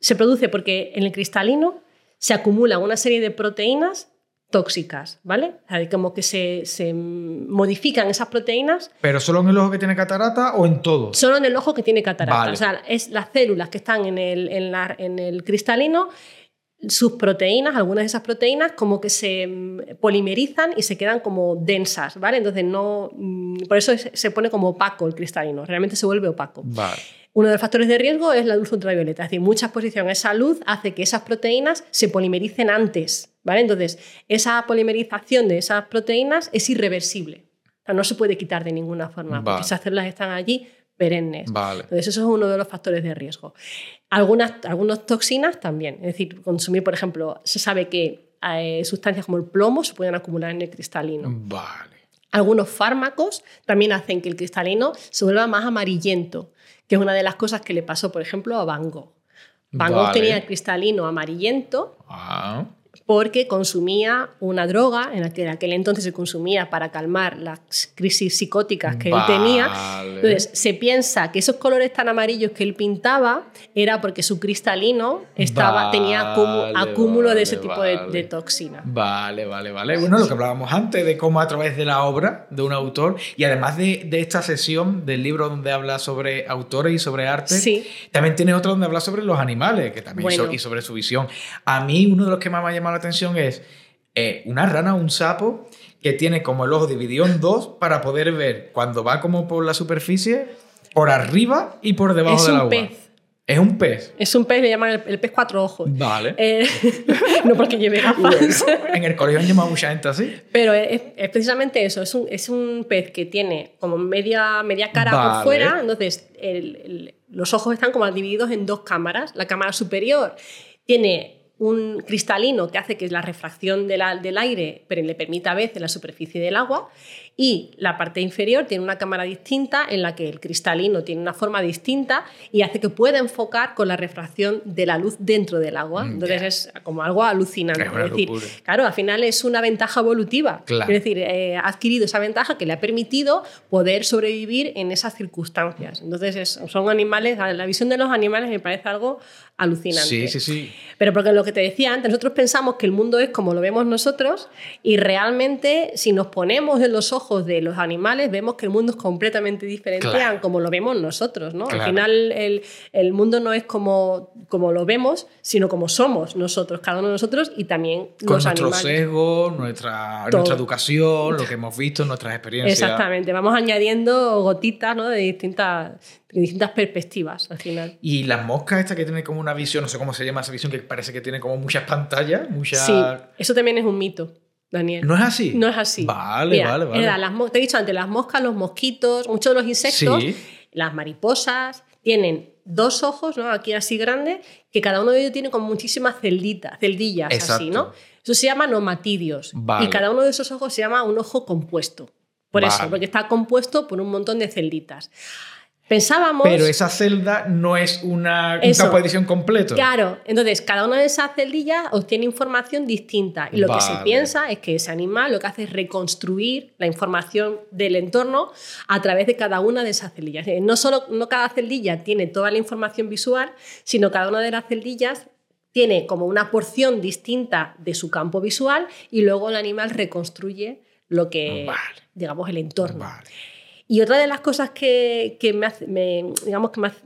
se produce porque en el cristalino se acumula una serie de proteínas tóxicas, ¿vale? O sea, como que se, se modifican esas proteínas. ¿Pero solo en el ojo que tiene catarata o en todo? Solo en el ojo que tiene catarata. Vale. O sea, es las células que están en el, en la, en el cristalino... sus proteínas, algunas de esas proteínas como que se polimerizan y se quedan como densas, ¿vale? Entonces no... Por eso se pone como opaco el cristalino, realmente se vuelve opaco. Vale. Uno de los factores de riesgo es la luz ultravioleta, es decir, mucha exposición a esa luz hace que esas proteínas se polimericen antes, ¿vale? Entonces, esa polimerización de esas proteínas es irreversible, o sea, no se puede quitar de ninguna forma, vale. porque esas células están allí perennes. Vale. Entonces, eso es uno de los factores de riesgo. Algunas, algunas toxinas también. Es decir, consumir, por ejemplo, se sabe que eh, sustancias como el plomo se pueden acumular en el cristalino. Vale. Algunos fármacos también hacen que el cristalino se vuelva más amarillento, que es una de las cosas que le pasó, por ejemplo, a Van Gogh. Van Gogh vale. tenía el cristalino amarillento ah. porque consumía una droga en la que en aquel entonces se consumía para calmar las crisis psicóticas que vale. él tenía. Entonces, se piensa que esos colores tan amarillos que él pintaba era porque su cristalino estaba, vale, tenía acúmulo, acúmulo vale, de ese tipo vale. de, de toxina. Vale, vale, vale. Bueno, lo que hablábamos antes de cómo a través de la obra de un autor y además de, de esta sesión del libro donde habla sobre autores y sobre arte, sí. también tiene otra donde habla sobre los animales que también bueno. so, y sobre su visión. A mí uno de los que más me ha llamado la atención es eh, una rana, un sapo que tiene como el ojo dividido en dos para poder ver cuando va como por la superficie, por arriba y por debajo es del agua. Pez. Es un pez. Es un pez, le llaman el, el pez cuatro ojos. Vale. Eh, no porque lleve gafas. Bueno, en el colegio han llamado mucha gente así. Pero es, es precisamente eso, es un, es un pez que tiene como media, media cara vale. por fuera, entonces el, el, los ojos están como divididos en dos cámaras. La cámara superior tiene un cristalino que hace que la refracción de la, del aire pero le permita ver en la superficie del agua, y la parte inferior tiene una cámara distinta en la que el cristalino tiene una forma distinta y hace que pueda enfocar con la refracción de la luz dentro del agua. Entonces yeah. es como algo alucinante. Es, es decir, claro, al final es una ventaja evolutiva. Claro. Es decir, eh, ha adquirido esa ventaja que le ha permitido poder sobrevivir en esas circunstancias. Entonces es, son animales, la visión de los animales me parece algo alucinante. Sí, sí, sí. Pero porque lo que te decía antes, nosotros pensamos que el mundo es como lo vemos nosotros y realmente si nos ponemos en los ojos de los animales vemos que el mundo es completamente diferente claro. a como lo vemos nosotros, ¿no? Claro. Al final el, el mundo no es como, como lo vemos, sino como somos nosotros, cada uno de nosotros y también con los nuestro animales. Sesgo, nuestra, nuestra educación, lo que hemos visto, nuestras experiencias. Exactamente, vamos añadiendo gotitas, ¿no? de distintas... de distintas perspectivas al final. Y las moscas esta que tiene como una visión, no sé cómo se llama esa visión, que parece que tiene como muchas pantallas, muchas... Sí, eso también es un mito, Daniel. ¿No es así? No es así. Vale, Mira, vale, vale. Era, las, te he dicho antes, las moscas, los mosquitos, muchos de los insectos, sí. las mariposas, tienen dos ojos, ¿no? Aquí así grandes, que cada uno de ellos tiene como muchísimas celditas, celdillas Exacto. así, ¿no? Eso se llama nomatidios. Vale. Y cada uno de esos ojos se llama un ojo compuesto. Por vale. eso, porque está compuesto por un montón de celditas. Pensábamos... Pero esa celda no es una, un campo de visión completo. Claro, entonces cada una de esas celdillas obtiene información distinta y lo vale. que se piensa es que ese animal lo que hace es reconstruir la información del entorno a través de cada una de esas celdillas. No solo no cada celdilla tiene toda la información visual, sino cada una de las celdillas tiene como una porción distinta de su campo visual y luego el animal reconstruye lo que, vale. digamos, el entorno. Vale. Y otra de las cosas que, que me hace, me, digamos que, me hace,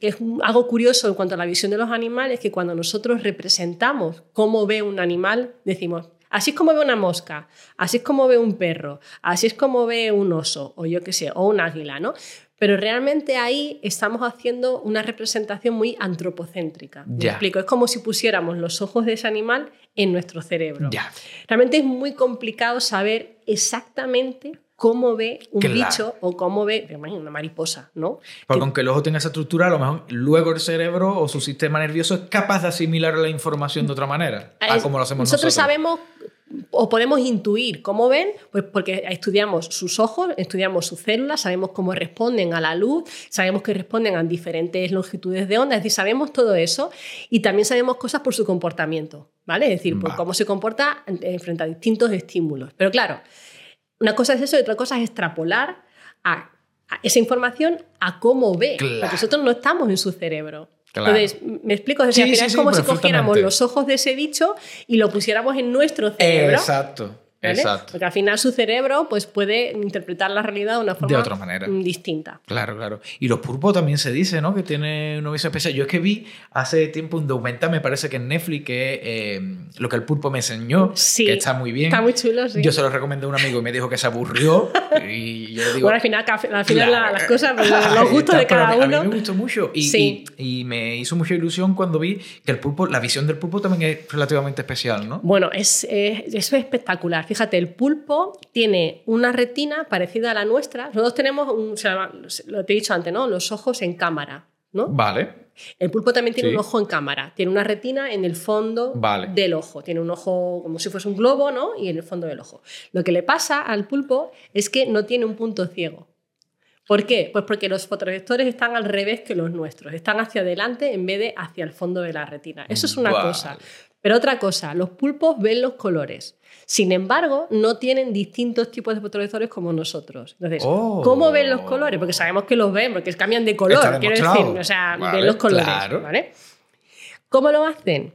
que es algo curioso en cuanto a la visión de los animales es que cuando nosotros representamos cómo ve un animal, decimos, así es como ve una mosca, así es como ve un perro, así es como ve un oso, o yo qué sé, o un águila, ¿no? Pero realmente ahí estamos haciendo una representación muy antropocéntrica. ¿Me explico? Es como si pusiéramos los ojos de ese animal en nuestro cerebro. Ya. Realmente es muy complicado saber exactamente cómo ve un claro. bicho o cómo ve una mariposa, ¿no? Porque que, aunque el ojo tenga esa estructura, a lo mejor luego el cerebro o su sistema nervioso es capaz de asimilar la información de otra manera, es, a como lo hacemos nosotros. Nosotros sabemos o podemos intuir cómo ven, pues porque estudiamos sus ojos, estudiamos sus células, sabemos cómo responden a la luz, sabemos que responden a diferentes longitudes de onda, es decir, sabemos todo eso y también sabemos cosas por su comportamiento, ¿vale? Es decir, Va. por cómo se comporta frente a distintos estímulos. Pero claro, una cosa es eso y otra cosa es extrapolar a, a esa información a cómo ve. Claro. Porque nosotros no estamos en su cerebro. Claro. Entonces, ¿me explico? O sea, sí, al final sí, es como sí, si cogiéramos los ojos de ese bicho y lo pusiéramos en nuestro cerebro. Exacto. ¿Vale? Exacto. Porque al final su cerebro pues, puede interpretar la realidad de una forma de otra manera. Distinta. Claro, claro. Y los pulpos también se dice, ¿no? Que tiene una visión especial. Yo es que vi hace tiempo un documental, me parece que en Netflix, que eh, lo que el pulpo me enseñó, sí, que está muy bien. Está muy chulo, sí. Yo se lo recomendé a un amigo y me dijo que se aburrió. Y yo digo, bueno, al final, al final claro. las cosas, los gustos de cada uno. A mí me gustó mucho. Y, sí. y, y me hizo mucha ilusión cuando vi que el pulpo, la visión del pulpo también es relativamente especial, ¿no? Bueno, es, es, eso es espectacular. Fíjate, el pulpo tiene una retina parecida a la nuestra. Nosotros tenemos, un, lo te he dicho antes, ¿no? Los ojos en cámara, ¿no? Vale. El pulpo también tiene sí. un ojo en cámara, tiene una retina en el fondo vale. del ojo, tiene un ojo como si fuese un globo, ¿no? Y en el fondo del ojo. Lo que le pasa al pulpo es que no tiene un punto ciego. ¿Por qué? Pues porque los fotorreceptores están al revés que los nuestros, están hacia adelante en vez de hacia el fondo de la retina. Eso es una wow. cosa. Pero otra cosa, los pulpos ven los colores. Sin embargo, no tienen distintos tipos de fotorreceptores como nosotros. Entonces, oh. ¿cómo ven los colores? Porque sabemos que los ven, porque cambian de color, quiero decir, o sea, vale, ven los colores, claro. ¿vale? ¿Cómo lo hacen?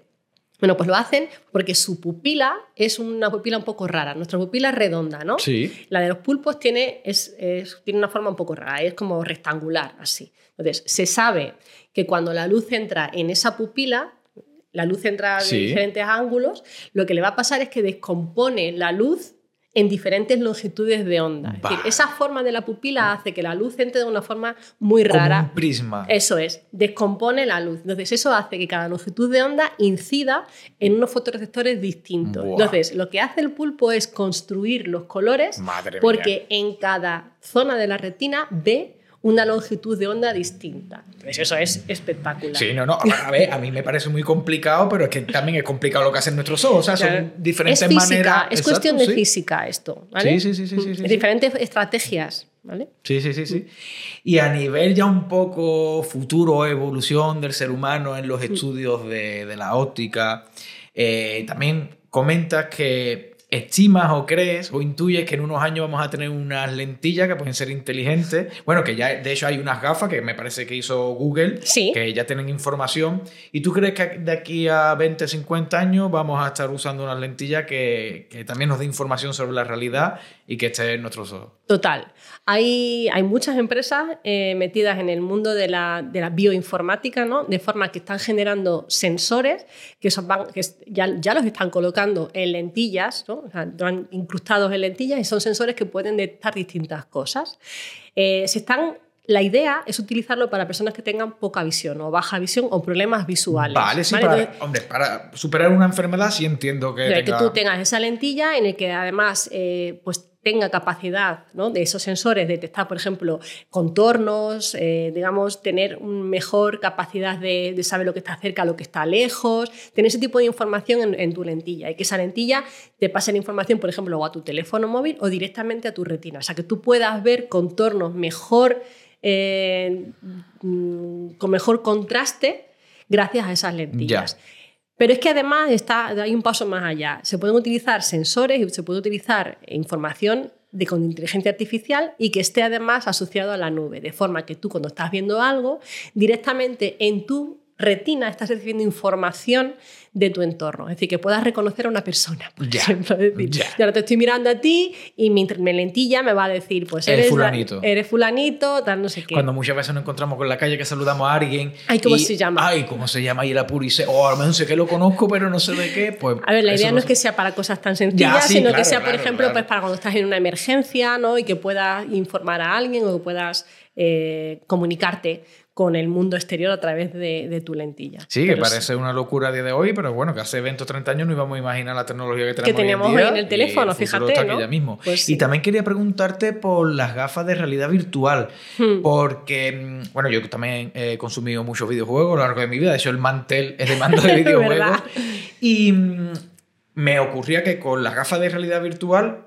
Bueno, pues lo hacen porque su pupila es una pupila un poco rara. Nuestra pupila es redonda, ¿no? Sí. La de los pulpos tiene, es, es, tiene una forma un poco rara, es como rectangular, así. Entonces, se sabe que cuando la luz entra en esa pupila, la luz entra sí. de diferentes ángulos, lo que le va a pasar es que descompone la luz en diferentes longitudes de onda. Bah. Es decir, esa forma de la pupila hace que la luz entre de una forma muy rara. Como un prisma. Eso es, descompone la luz. Entonces, eso hace que cada longitud de onda incida en unos fotorreceptores distintos. Buah. Entonces, lo que hace el pulpo es construir los colores Madre porque mía. en cada zona de la retina ve una longitud de onda distinta. Entonces eso es espectacular. Sí, no, no. A ver, a mí me parece muy complicado, pero es que también es complicado lo que hacen nuestros ojos. O sea, claro. son diferentes es física, maneras... Es Exacto, cuestión de sí. física esto, ¿vale? Sí, sí, sí. sí, sí diferentes sí. estrategias, ¿vale? Sí, sí, sí, sí. Y a nivel ya un poco futuro, evolución del ser humano en los estudios de, de la óptica, eh, también comentas que estimas o crees o intuyes que en unos años vamos a tener unas lentillas que pueden ser inteligentes. Bueno, que ya de hecho hay unas gafas que me parece que hizo Google, sí. que ya tienen información. ¿Y tú crees que de aquí a veinte, cincuenta años vamos a estar usando unas lentillas que, que también nos dé información sobre la realidad y que esté en nuestros ojos? Total. Hay, hay muchas empresas eh, metidas en el mundo de la, de la bioinformática, ¿no? De forma que están generando sensores que, son, que ya, ya los están colocando en lentillas, ¿no? O sea, están incrustados en lentillas y son sensores que pueden detectar distintas cosas. Eh, se están... La idea es utilizarlo para personas que tengan poca visión o baja visión o problemas visuales. Vale, sí, ¿vale? Para, Entonces, hombre, para superar una enfermedad sí entiendo que... Tenga... Que tú tengas esa lentilla en la que además eh, pues tenga capacidad, ¿no? de esos sensores de detectar, por ejemplo, contornos, eh, digamos, tener una mejor capacidad de, de saber lo que está cerca, lo que está lejos, tener ese tipo de información en, en tu lentilla y que esa lentilla te pase la información, por ejemplo, o a tu teléfono móvil o directamente a tu retina. O sea, que tú puedas ver contornos mejor... Eh, con mejor contraste gracias a esas lentillas. Ya. Pero es que además está, hay un paso más allá. Se pueden utilizar sensores y se puede utilizar información de, con inteligencia artificial y que esté además asociado a la nube, de forma que tú cuando estás viendo algo, directamente en tu retina estás recibiendo información de tu entorno. Es decir, que puedas reconocer a una persona, por yeah. ejemplo. Es decir, yeah. yo ahora te estoy mirando a ti y mi, mi lentilla me va a decir, pues eres, eres fulanito, eres fulanito, tal, no sé qué. Cuando muchas veces nos encontramos con la calle que saludamos a alguien. Ay, ¿cómo y, se llama? Ay, ¿cómo se llama? Y el apurice, o oh, a lo mejor sé que lo conozco, pero no sé de qué. Pues, a ver, la idea no es que sea para cosas tan sencillas, ya, sí, sino claro, que sea, por claro, ejemplo, claro. pues para cuando estás en una emergencia, ¿no? Y que puedas informar a alguien o que puedas eh, comunicarte con el mundo exterior a través de, de tu lentilla. Sí, pero que parece sí. una locura a día de hoy, pero bueno, que hace veinte o treinta años no íbamos a imaginar la tecnología que tenemos, que tenemos hoy en, día, hoy en el teléfono, y el fíjate, está ¿no? aquí ya mismo. Pues sí. Y también quería preguntarte por las gafas de realidad virtual, hmm. porque, bueno, yo también he consumido muchos videojuegos a lo largo de mi vida, de hecho el mantel es de mando de videojuegos, y me ocurría que con las gafas de realidad virtual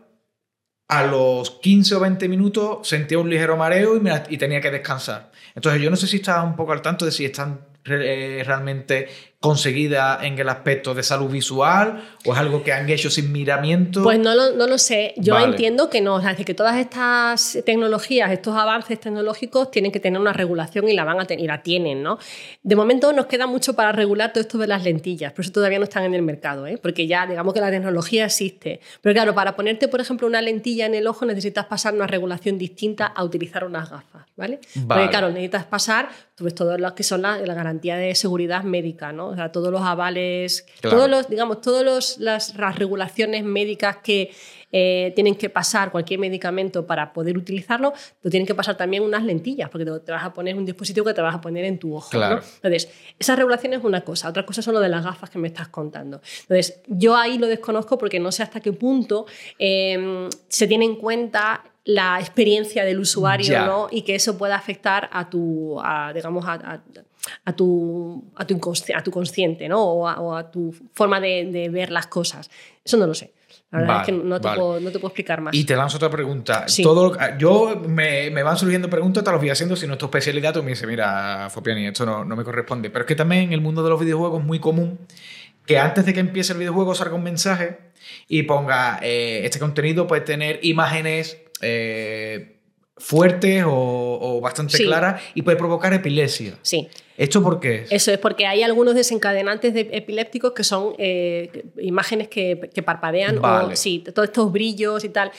a los quince o veinte minutos sentía un ligero mareo y, me, y tenía que descansar. Entonces yo no sé si estás un poco al tanto de si están eh, realmente conseguidas en el aspecto de salud visual o es algo que han hecho sin miramiento. Pues no lo, no lo sé. Yo vale. entiendo que no. O sea, es que todas estas tecnologías, estos avances tecnológicos tienen que tener una regulación y la, van a ten- y la tienen, ¿no? De momento nos queda mucho para regular todo esto de las lentillas, por eso todavía no están en el mercado, ¿eh? Porque ya digamos que la tecnología existe. Pero claro, para ponerte, por ejemplo, una lentilla en el ojo necesitas pasar una regulación distinta a utilizar unas gafas, ¿vale? vale. Porque claro, necesitas pasar pues, todo lo que son la, la garantía de seguridad médica, ¿no? O sea, todos los avales, claro. todos los, digamos, todos los, las, las regulaciones médicas que eh, tienen que pasar cualquier medicamento para poder utilizarlo, lo tienen que pasar también unas lentillas, porque te, te vas a poner un dispositivo que te vas a poner en tu ojo. Claro. ¿no? Entonces, esa regulación es una cosa, otra cosa son lo de las gafas que me estás contando. Entonces, yo ahí lo desconozco porque no sé hasta qué punto eh, se tiene en cuenta la experiencia del usuario, yeah. ¿no? Y que eso pueda afectar a tu, a, digamos, a, a, a, tu, a, tu inconsci- a tu consciente, ¿no? O a, o a tu forma de, de ver las cosas. Eso no lo sé. La verdad vale, es que no te, vale. puedo, no te puedo explicar más. Y te lanzo otra pregunta. Sí. Todo, yo me, me van surgiendo preguntas, te las voy haciendo. Si no es tu especialidad, tú me dices, mira, Fopiani, esto no, no me corresponde. Pero es que también en el mundo de los videojuegos es muy común que antes de que empiece el videojuego salga un mensaje y ponga eh, este contenido puede tener imágenes eh, fuertes o, o bastante sí. claras y puede provocar epilepsia. Sí. ¿Esto por qué es? Eso es porque hay algunos desencadenantes de epilépticos que son eh, imágenes que, que parpadean vale. o sí, todos estos brillos y tal.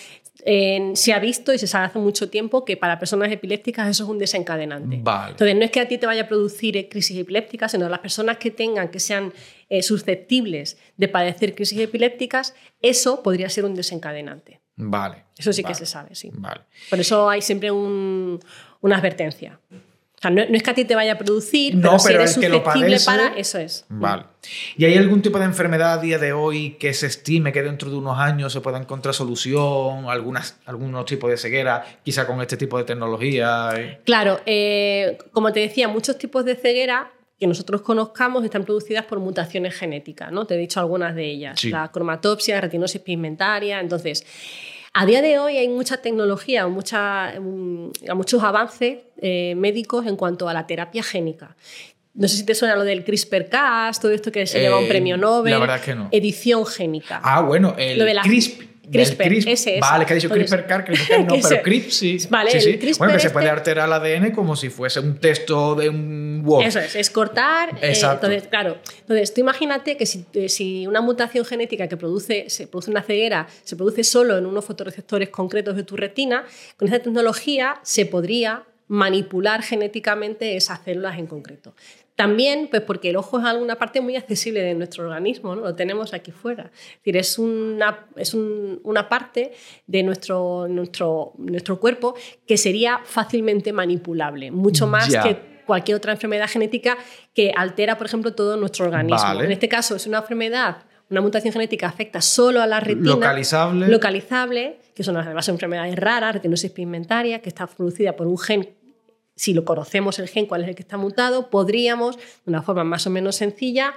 Eh, se ha visto y se sabe hace mucho tiempo que para personas epilépticas eso es un desencadenante. Vale. Entonces no es que a ti te vaya a producir crisis epilépticas, sino las personas que tengan, que sean eh, susceptibles de padecer crisis epilépticas, eso podría ser un desencadenante. Vale. Eso sí vale. que se sabe, sí. Vale. Por eso hay siempre un, una advertencia. O sea, no, no es que a ti te vaya a producir, no, pero, pero si eres susceptible para... Eso es. Vale. ¿Y hay algún tipo de enfermedad a día de hoy que se estime que dentro de unos años se pueda encontrar solución, algunas, algunos tipos de ceguera, quizá con este tipo de tecnología? Claro. Eh, como te decía, muchos tipos de ceguera que nosotros conozcamos están producidas por mutaciones genéticas, ¿no? Te he dicho algunas de ellas. Sí. La cromatopsia, retinosis pigmentaria... Entonces... A día de hoy hay mucha tecnología, mucha, muchos avances eh, médicos en cuanto a la terapia génica. No sé si te suena lo del CRISPR-Cas, todo esto que se eh, lleva un premio Nobel. La verdad es que no. Edición génica. Ah, bueno, el lo de la CRISPR. CRISPR, CRISPR ese es. Vale, que ha dicho CRISPR-Cas, CRISPR-Cas no, pero CRISPR sí. Vale, sí, sí. CRISPR bueno, que este... se puede alterar el A D N como si fuese un texto de un Word. Eso es, es cortar. Exacto. Eh, entonces, claro, entonces tú imagínate que si, si una mutación genética que produce, se produce una ceguera se produce solo en unos fotorreceptores concretos de tu retina, con esa tecnología se podría manipular genéticamente esas células en concreto. También pues porque el ojo es alguna parte muy accesible de nuestro organismo, ¿no? Lo tenemos aquí fuera. Es decir, es una, es un, una parte de nuestro, nuestro, nuestro cuerpo que sería fácilmente manipulable, mucho más yeah. que cualquier otra enfermedad genética que altera, por ejemplo, todo nuestro organismo. Vale. En este caso es una enfermedad, una mutación genética afecta solo a la retina. Localizable. Localizable, que son además enfermedades raras, retinosis pigmentaria, que está producida por un gen. Si lo conocemos el gen, cuál es el que está mutado, podríamos, de una forma más o menos sencilla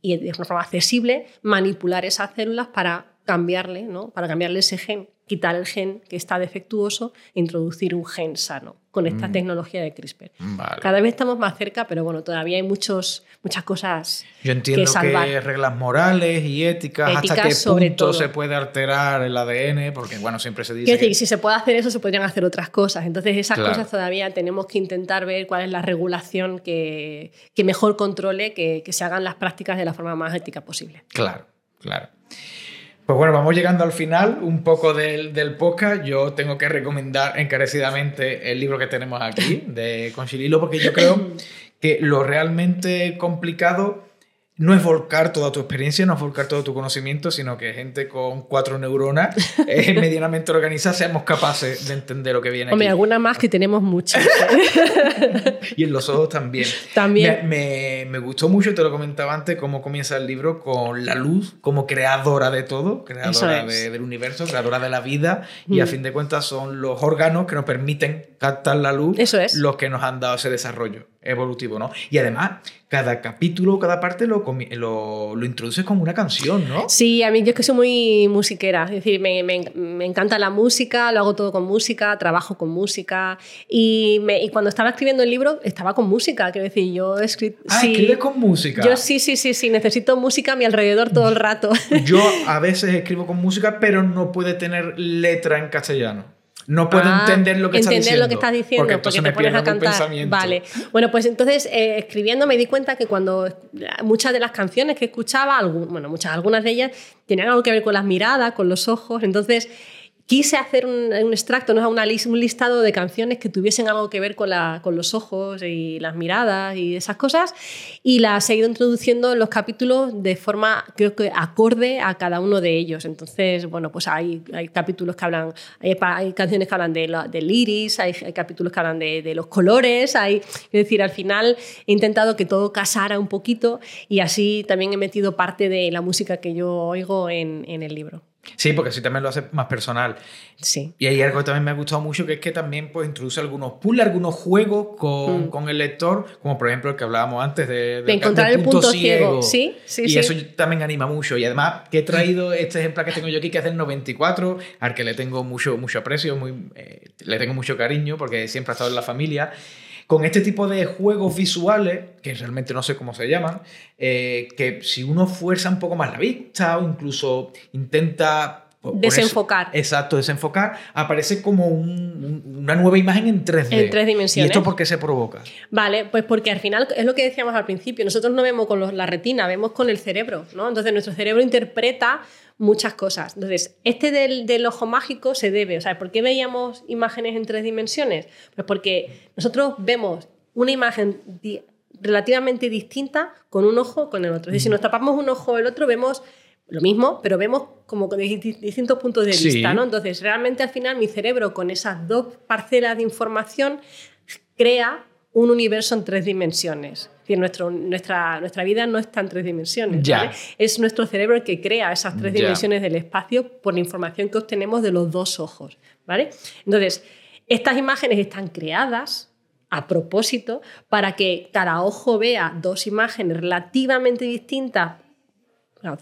y de una forma accesible, manipular esas células para cambiarle, ¿no? Para cambiarle ese gen, quitar el gen que está defectuoso e introducir un gen sano con esta mm. tecnología de CRISPR. Vale. Cada vez estamos más cerca, pero bueno, todavía hay muchos, muchas cosas que salvar. Yo entiendo que, que reglas morales y éticas, éticas hasta qué sobre punto todo. Se puede alterar el A D N, porque bueno, siempre se dice... Es decir, que... si se puede hacer eso, se podrían hacer otras cosas. Entonces esas claro. cosas todavía tenemos que intentar ver cuál es la regulación que, que mejor controle, que, que se hagan las prácticas de la forma más ética posible. Claro, claro. Pues bueno, vamos llegando al final un poco del, del podcast. Yo tengo que recomendar encarecidamente el libro que tenemos aquí de Conchi Lillo, porque yo creo que lo realmente complicado no es volcar toda tu experiencia, no es volcar todo tu conocimiento, sino que gente con cuatro neuronas eh, medianamente organizadas seamos capaces de entender lo que viene aquí. Hombre, alguna más que tenemos muchas. Y en los ojos también. También. Me, me, me gustó mucho, te lo comentaba antes, cómo comienza el libro con la luz como creadora de todo, creadora de, del universo, creadora de la vida, mm. y a fin de cuentas son los órganos que nos permiten captar la luz Eso es. los que nos han dado ese desarrollo evolutivo, ¿no? Y además, cada capítulo, cada parte lo, lo, lo introduces con una canción, ¿no? Sí, a mí yo es que soy muy musiquera, es decir, me, me, me encanta la música, lo hago todo con música, trabajo con música y, me, y cuando estaba escribiendo el libro estaba con música, quiero decir, yo he escrito... Ah, sí, escribes con música. Yo sí, sí, sí, sí, necesito música a mi alrededor todo el rato. Yo a veces escribo con música, pero no puede tener letra en castellano. No puedo ah, entender lo que entender estás diciendo. Lo que estás diciendo porque, porque me te pones a cantar. Vale. Bueno, pues entonces eh, escribiendo me di cuenta que cuando muchas de las canciones que escuchaba, algún, bueno, muchas, algunas de ellas tenían algo que ver con las miradas, con los ojos. Entonces quise hacer un, un extracto, ¿no? una, un listado de canciones que tuviesen algo que ver con, la, con los ojos y las miradas y esas cosas, y las he ido introduciendo en los capítulos de forma, creo que acorde a cada uno de ellos. Entonces, bueno, pues hay, hay capítulos que hablan, hay, hay canciones que hablan de la, del iris, hay, hay capítulos que hablan de, de los colores, hay, es decir, al final he intentado que todo casara un poquito y así también he metido parte de la música que yo oigo en, en el libro. Sí, porque así también lo hace más personal. Sí. Y hay algo que también me ha gustado mucho, que es que también pues, introduce algunos puzzles, algunos juegos con, mm. con el lector, como por ejemplo el que hablábamos antes de, de, de encontrar el punto, punto ciego. ciego. Sí, sí, y sí. eso también anima mucho. Y además que he traído este ejemplar que tengo yo aquí, que es del noventa y cuatro, al que le tengo mucho, mucho aprecio, muy, eh, le tengo mucho cariño, porque siempre ha estado en la familia. Con este tipo de juegos visuales, que realmente no sé cómo se llaman, eh, que si uno fuerza un poco más la vista o incluso intenta... Desenfocar. Eso, exacto, desenfocar. Aparece como un, un, una nueva imagen en tres D. En tres dimensiones. ¿Y esto por qué se provoca? Vale, pues porque al final es lo que decíamos al principio. Nosotros no vemos con los, la retina, vemos con el cerebro, ¿no? Entonces nuestro cerebro interpreta muchas cosas. Entonces, este del, del ojo mágico se debe, o sea, ¿por qué veíamos imágenes en tres dimensiones? Pues porque nosotros vemos una imagen di- relativamente distinta con un ojo con el otro. Es decir, si nos tapamos un ojo el otro, vemos lo mismo, pero vemos como con distintos puntos de vista, sí. ¿no? Entonces, realmente al final mi cerebro con esas dos parcelas de información crea un universo en tres dimensiones. Es decir, nuestro, nuestra, nuestra vida no está en tres dimensiones. Yeah. ¿vale? Es nuestro cerebro el que crea esas tres yeah. dimensiones del espacio por la información que obtenemos de los dos ojos. ¿Vale? Entonces, estas imágenes están creadas a propósito para que cada ojo vea dos imágenes relativamente distintas,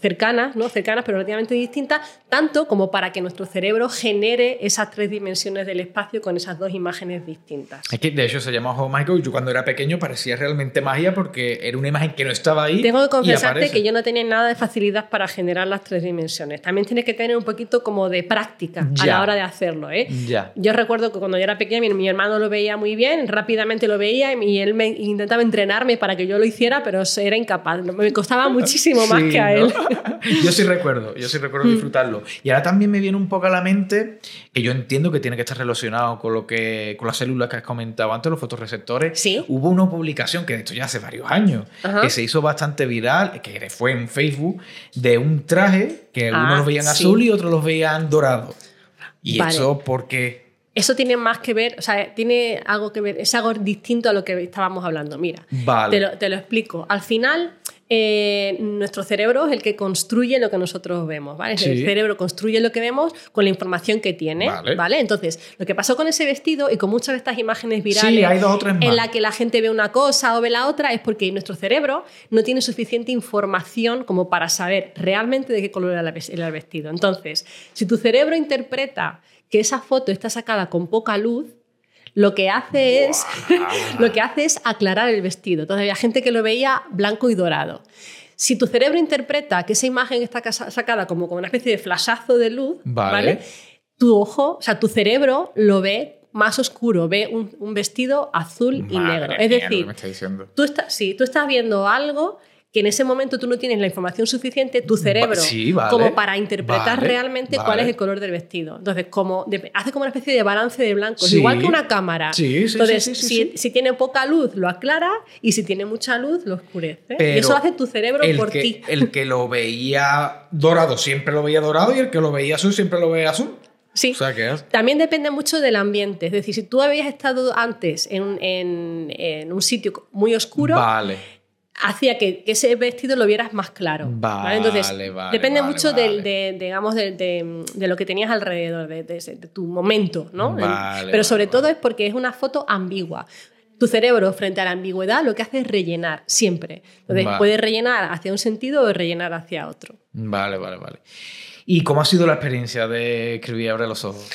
cercanas, ¿no? cercanas pero relativamente distintas, tanto como para que nuestro cerebro genere esas tres dimensiones del espacio con esas dos imágenes distintas. Es que de hecho se llama ojo mágico. Yo cuando era pequeño parecía realmente magia porque era una imagen que no estaba ahí. Tengo que confesarte que yo no tenía nada de facilidad para generar las tres dimensiones. También tienes que tener un poquito como de práctica ya. a la hora de hacerlo, ¿eh? Ya. Yo recuerdo que cuando yo era pequeña mi, mi hermano lo veía muy bien, rápidamente lo veía y él me intentaba entrenarme para que yo lo hiciera, pero era incapaz. Me costaba muchísimo más sí, que a él. ¿No? Yo sí recuerdo, yo sí recuerdo disfrutarlo. Y ahora también me viene un poco a la mente que yo entiendo que tiene que estar relacionado con lo que con las células que has comentado antes, los fotorreceptores. ¿Sí? Hubo una publicación que de hecho ya hace varios años, ajá, que se hizo bastante viral, que fue en Facebook, de un traje que ah, unos los veían sí. azul y otros los veían dorado. ¿Y vale. eso por qué? Eso tiene más que ver, o sea, tiene algo que ver, es algo distinto a lo que estábamos hablando. Mira, vale. te lo, te lo explico. Al final... Eh, nuestro cerebro es el que construye lo que nosotros vemos, ¿vale? Sí. El cerebro construye lo que vemos con la información que tiene, vale. ¿vale? Entonces, lo que pasó con ese vestido y con muchas de estas imágenes virales sí, hay dos o tres más. En la que la gente ve una cosa o ve la otra es porque nuestro cerebro no tiene suficiente información como para saber realmente de qué color era el vestido. Entonces, si tu cerebro interpreta que esa foto está sacada con poca luz, Lo que, hace es, lo que hace es aclarar el vestido. Entonces había gente que lo veía blanco y dorado. Si tu cerebro interpreta que esa imagen está sacada como con una especie de flashazo de luz, vale. ¿vale? tu ojo, o sea, tu cerebro lo ve más oscuro, ve un, un vestido azul Madre y negro. Es mía, decir, lo que me está diciendo. Tú, está, sí, tú estás viendo algo que en ese momento tú no tienes la información suficiente, tu cerebro, sí, vale, como para interpretar vale, realmente vale. cuál es el color del vestido. Entonces, como de, hace como una especie de balance de blancos, sí, igual que una cámara. Sí, sí, Entonces, sí, sí, sí, si, sí. si tiene poca luz, lo aclara, y si tiene mucha luz, lo oscurece. Pero y eso hace tu cerebro por que, ti. El que lo veía dorado siempre lo veía dorado, y el que lo veía azul siempre lo veía azul. Sí, o sea, es... también depende mucho del ambiente. Es decir, si tú habías estado antes en, en, en un sitio muy oscuro... Vale. hacía que, que ese vestido lo vieras más claro. Vale, ¿vale? Entonces, vale, depende vale, mucho vale. Del, de, digamos, de, de, de lo que tenías alrededor, de, de, de tu momento, ¿no? Vale, Pero sobre vale, todo vale. es porque es una foto ambigua. Tu cerebro, frente a la ambigüedad, lo que hace es rellenar, siempre. Entonces, vale. puedes rellenar hacia un sentido o rellenar hacia otro. Vale, vale, vale. ¿Y cómo ha sido la experiencia de escribir Abre los ojos?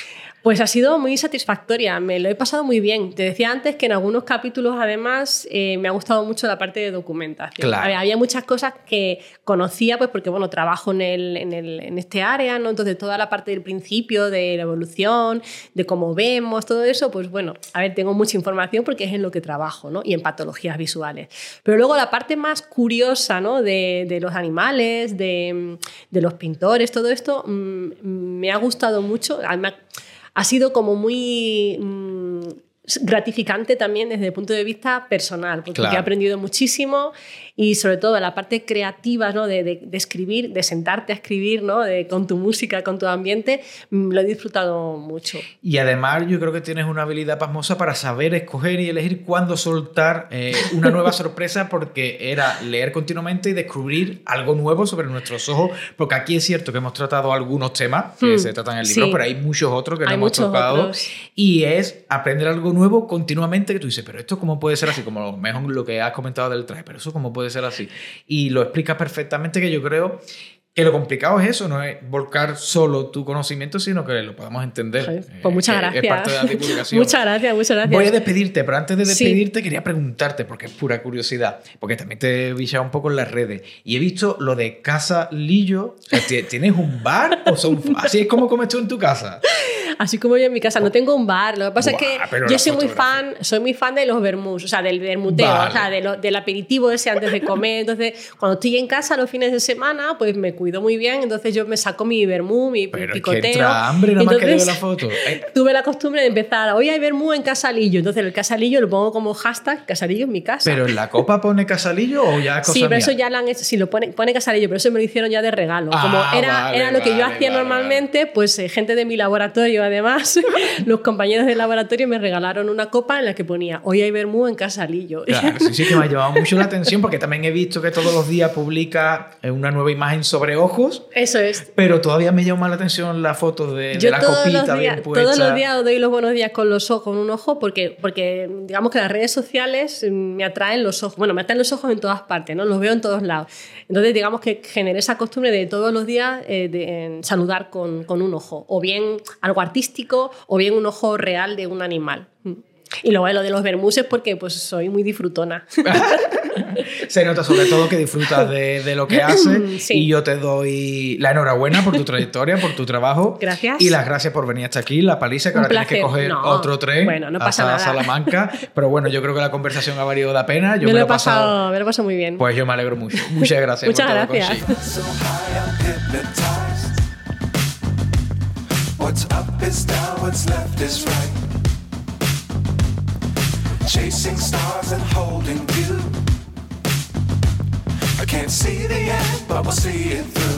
Pues ha sido muy satisfactoria, me lo he pasado muy bien. Te decía antes que en algunos capítulos, además, eh, me ha gustado mucho la parte de documentación. Claro. Había, había muchas cosas que conocía, pues porque bueno, trabajo en, el, en, el, en este área, ¿no? Entonces toda la parte del principio, de la evolución, de cómo vemos, todo eso, pues bueno, a ver, tengo mucha información porque es en lo que trabajo, ¿no? Y en patologías visuales. Pero luego la parte más curiosa, ¿no? De, de los animales, de, de los pintores, todo esto, mmm, me ha gustado mucho. Ha sido como muy mmm, gratificante también desde el punto de vista personal, porque claro. he aprendido muchísimo y sobre todo la parte creativa, ¿no? de, de, de escribir, de sentarte a escribir, ¿no? de, con tu música, con tu ambiente, lo he disfrutado mucho. Y además yo creo que tienes una habilidad pasmosa para saber escoger y elegir cuándo soltar eh, una nueva sorpresa, porque era leer continuamente y descubrir algo nuevo sobre nuestros ojos, porque aquí es cierto que hemos tratado algunos temas que hmm. se tratan en el libro, sí. pero hay muchos otros que hay no hemos tocado otros. Y es aprender algo nuevo nuevo continuamente, que tú dices, pero esto cómo puede ser así, como mejor lo que has comentado del traje, pero eso cómo puede ser así, y lo explicas perfectamente, que yo creo que lo complicado es eso, no es volcar solo tu conocimiento, sino que lo podamos entender. Pues muchas eh, gracias. Es parte de la divulgación. Muchas gracias, muchas gracias. Voy a despedirte, pero antes de despedirte sí. quería preguntarte, porque es pura curiosidad, porque también te he bichado un poco en las redes y he visto lo de Casa Lillo. ¿Tienes un bar? o son no. ¿Así es como comes tú en tu casa? Así como yo en mi casa. No tengo un bar. Lo que pasa Buah, es que yo soy muy fan, soy muy fan de los vermús, o sea, del vermuteo, vale. o sea, de lo, del aperitivo ese antes de comer. Entonces, cuando estoy en casa los fines de semana, pues me cuido muy bien, entonces yo me saco mi vermú, mi pero picoteo. Pero entra hambre, nada más que veo la foto. Tuve la costumbre de empezar, hoy hay vermú en Casalillo, entonces el Casalillo lo pongo como hashtag, Casalillo en mi casa. ¿Pero en la copa pone Casalillo o ya es cosa mía? Sí, pero mía? Eso ya lo han hecho, sí, lo pone, pone Casalillo, pero eso me lo hicieron ya de regalo. Ah, como era, vale, era lo que vale, yo hacía vale, normalmente, vale. pues eh, gente de mi laboratorio, además, los compañeros del laboratorio me regalaron una copa en la que ponía, hoy hay vermú en Casalillo. Claro, sí, sí, que me ha llamado mucho la atención, porque también he visto que todos los días publica una nueva imagen sobre ojos. Eso es. Pero todavía me llama la atención la foto de, de la copita bien puesta. Todos los días doy los buenos días con los ojos, con un ojo, porque, porque digamos que las redes sociales me atraen los ojos. Bueno, me atraen los ojos en todas partes, ¿no? Los veo en todos lados. Entonces, digamos que generé esa costumbre de todos los días eh, de, de saludar con, con un ojo. O bien algo artístico, o bien un ojo real de un animal. Y luego lo de los vermuses, porque pues soy muy disfrutona. Se nota sobre todo que disfrutas de, de lo que haces. Sí. Y yo te doy la enhorabuena por tu trayectoria, por tu trabajo. Gracias. Y las gracias por venir hasta aquí. La paliza que Un ahora placer. Tienes que coger no. otro tren bueno, no pasa hasta nada. Salamanca. Pero bueno, yo creo que la conversación ha valido la pena. Yo me, me lo he pasado, pasado, me lo paso muy bien. Pues yo me alegro mucho. Muchas gracias. Muchas por gracias. Todo, chasing stars and holding you. I can't see the end, but we'll see it through.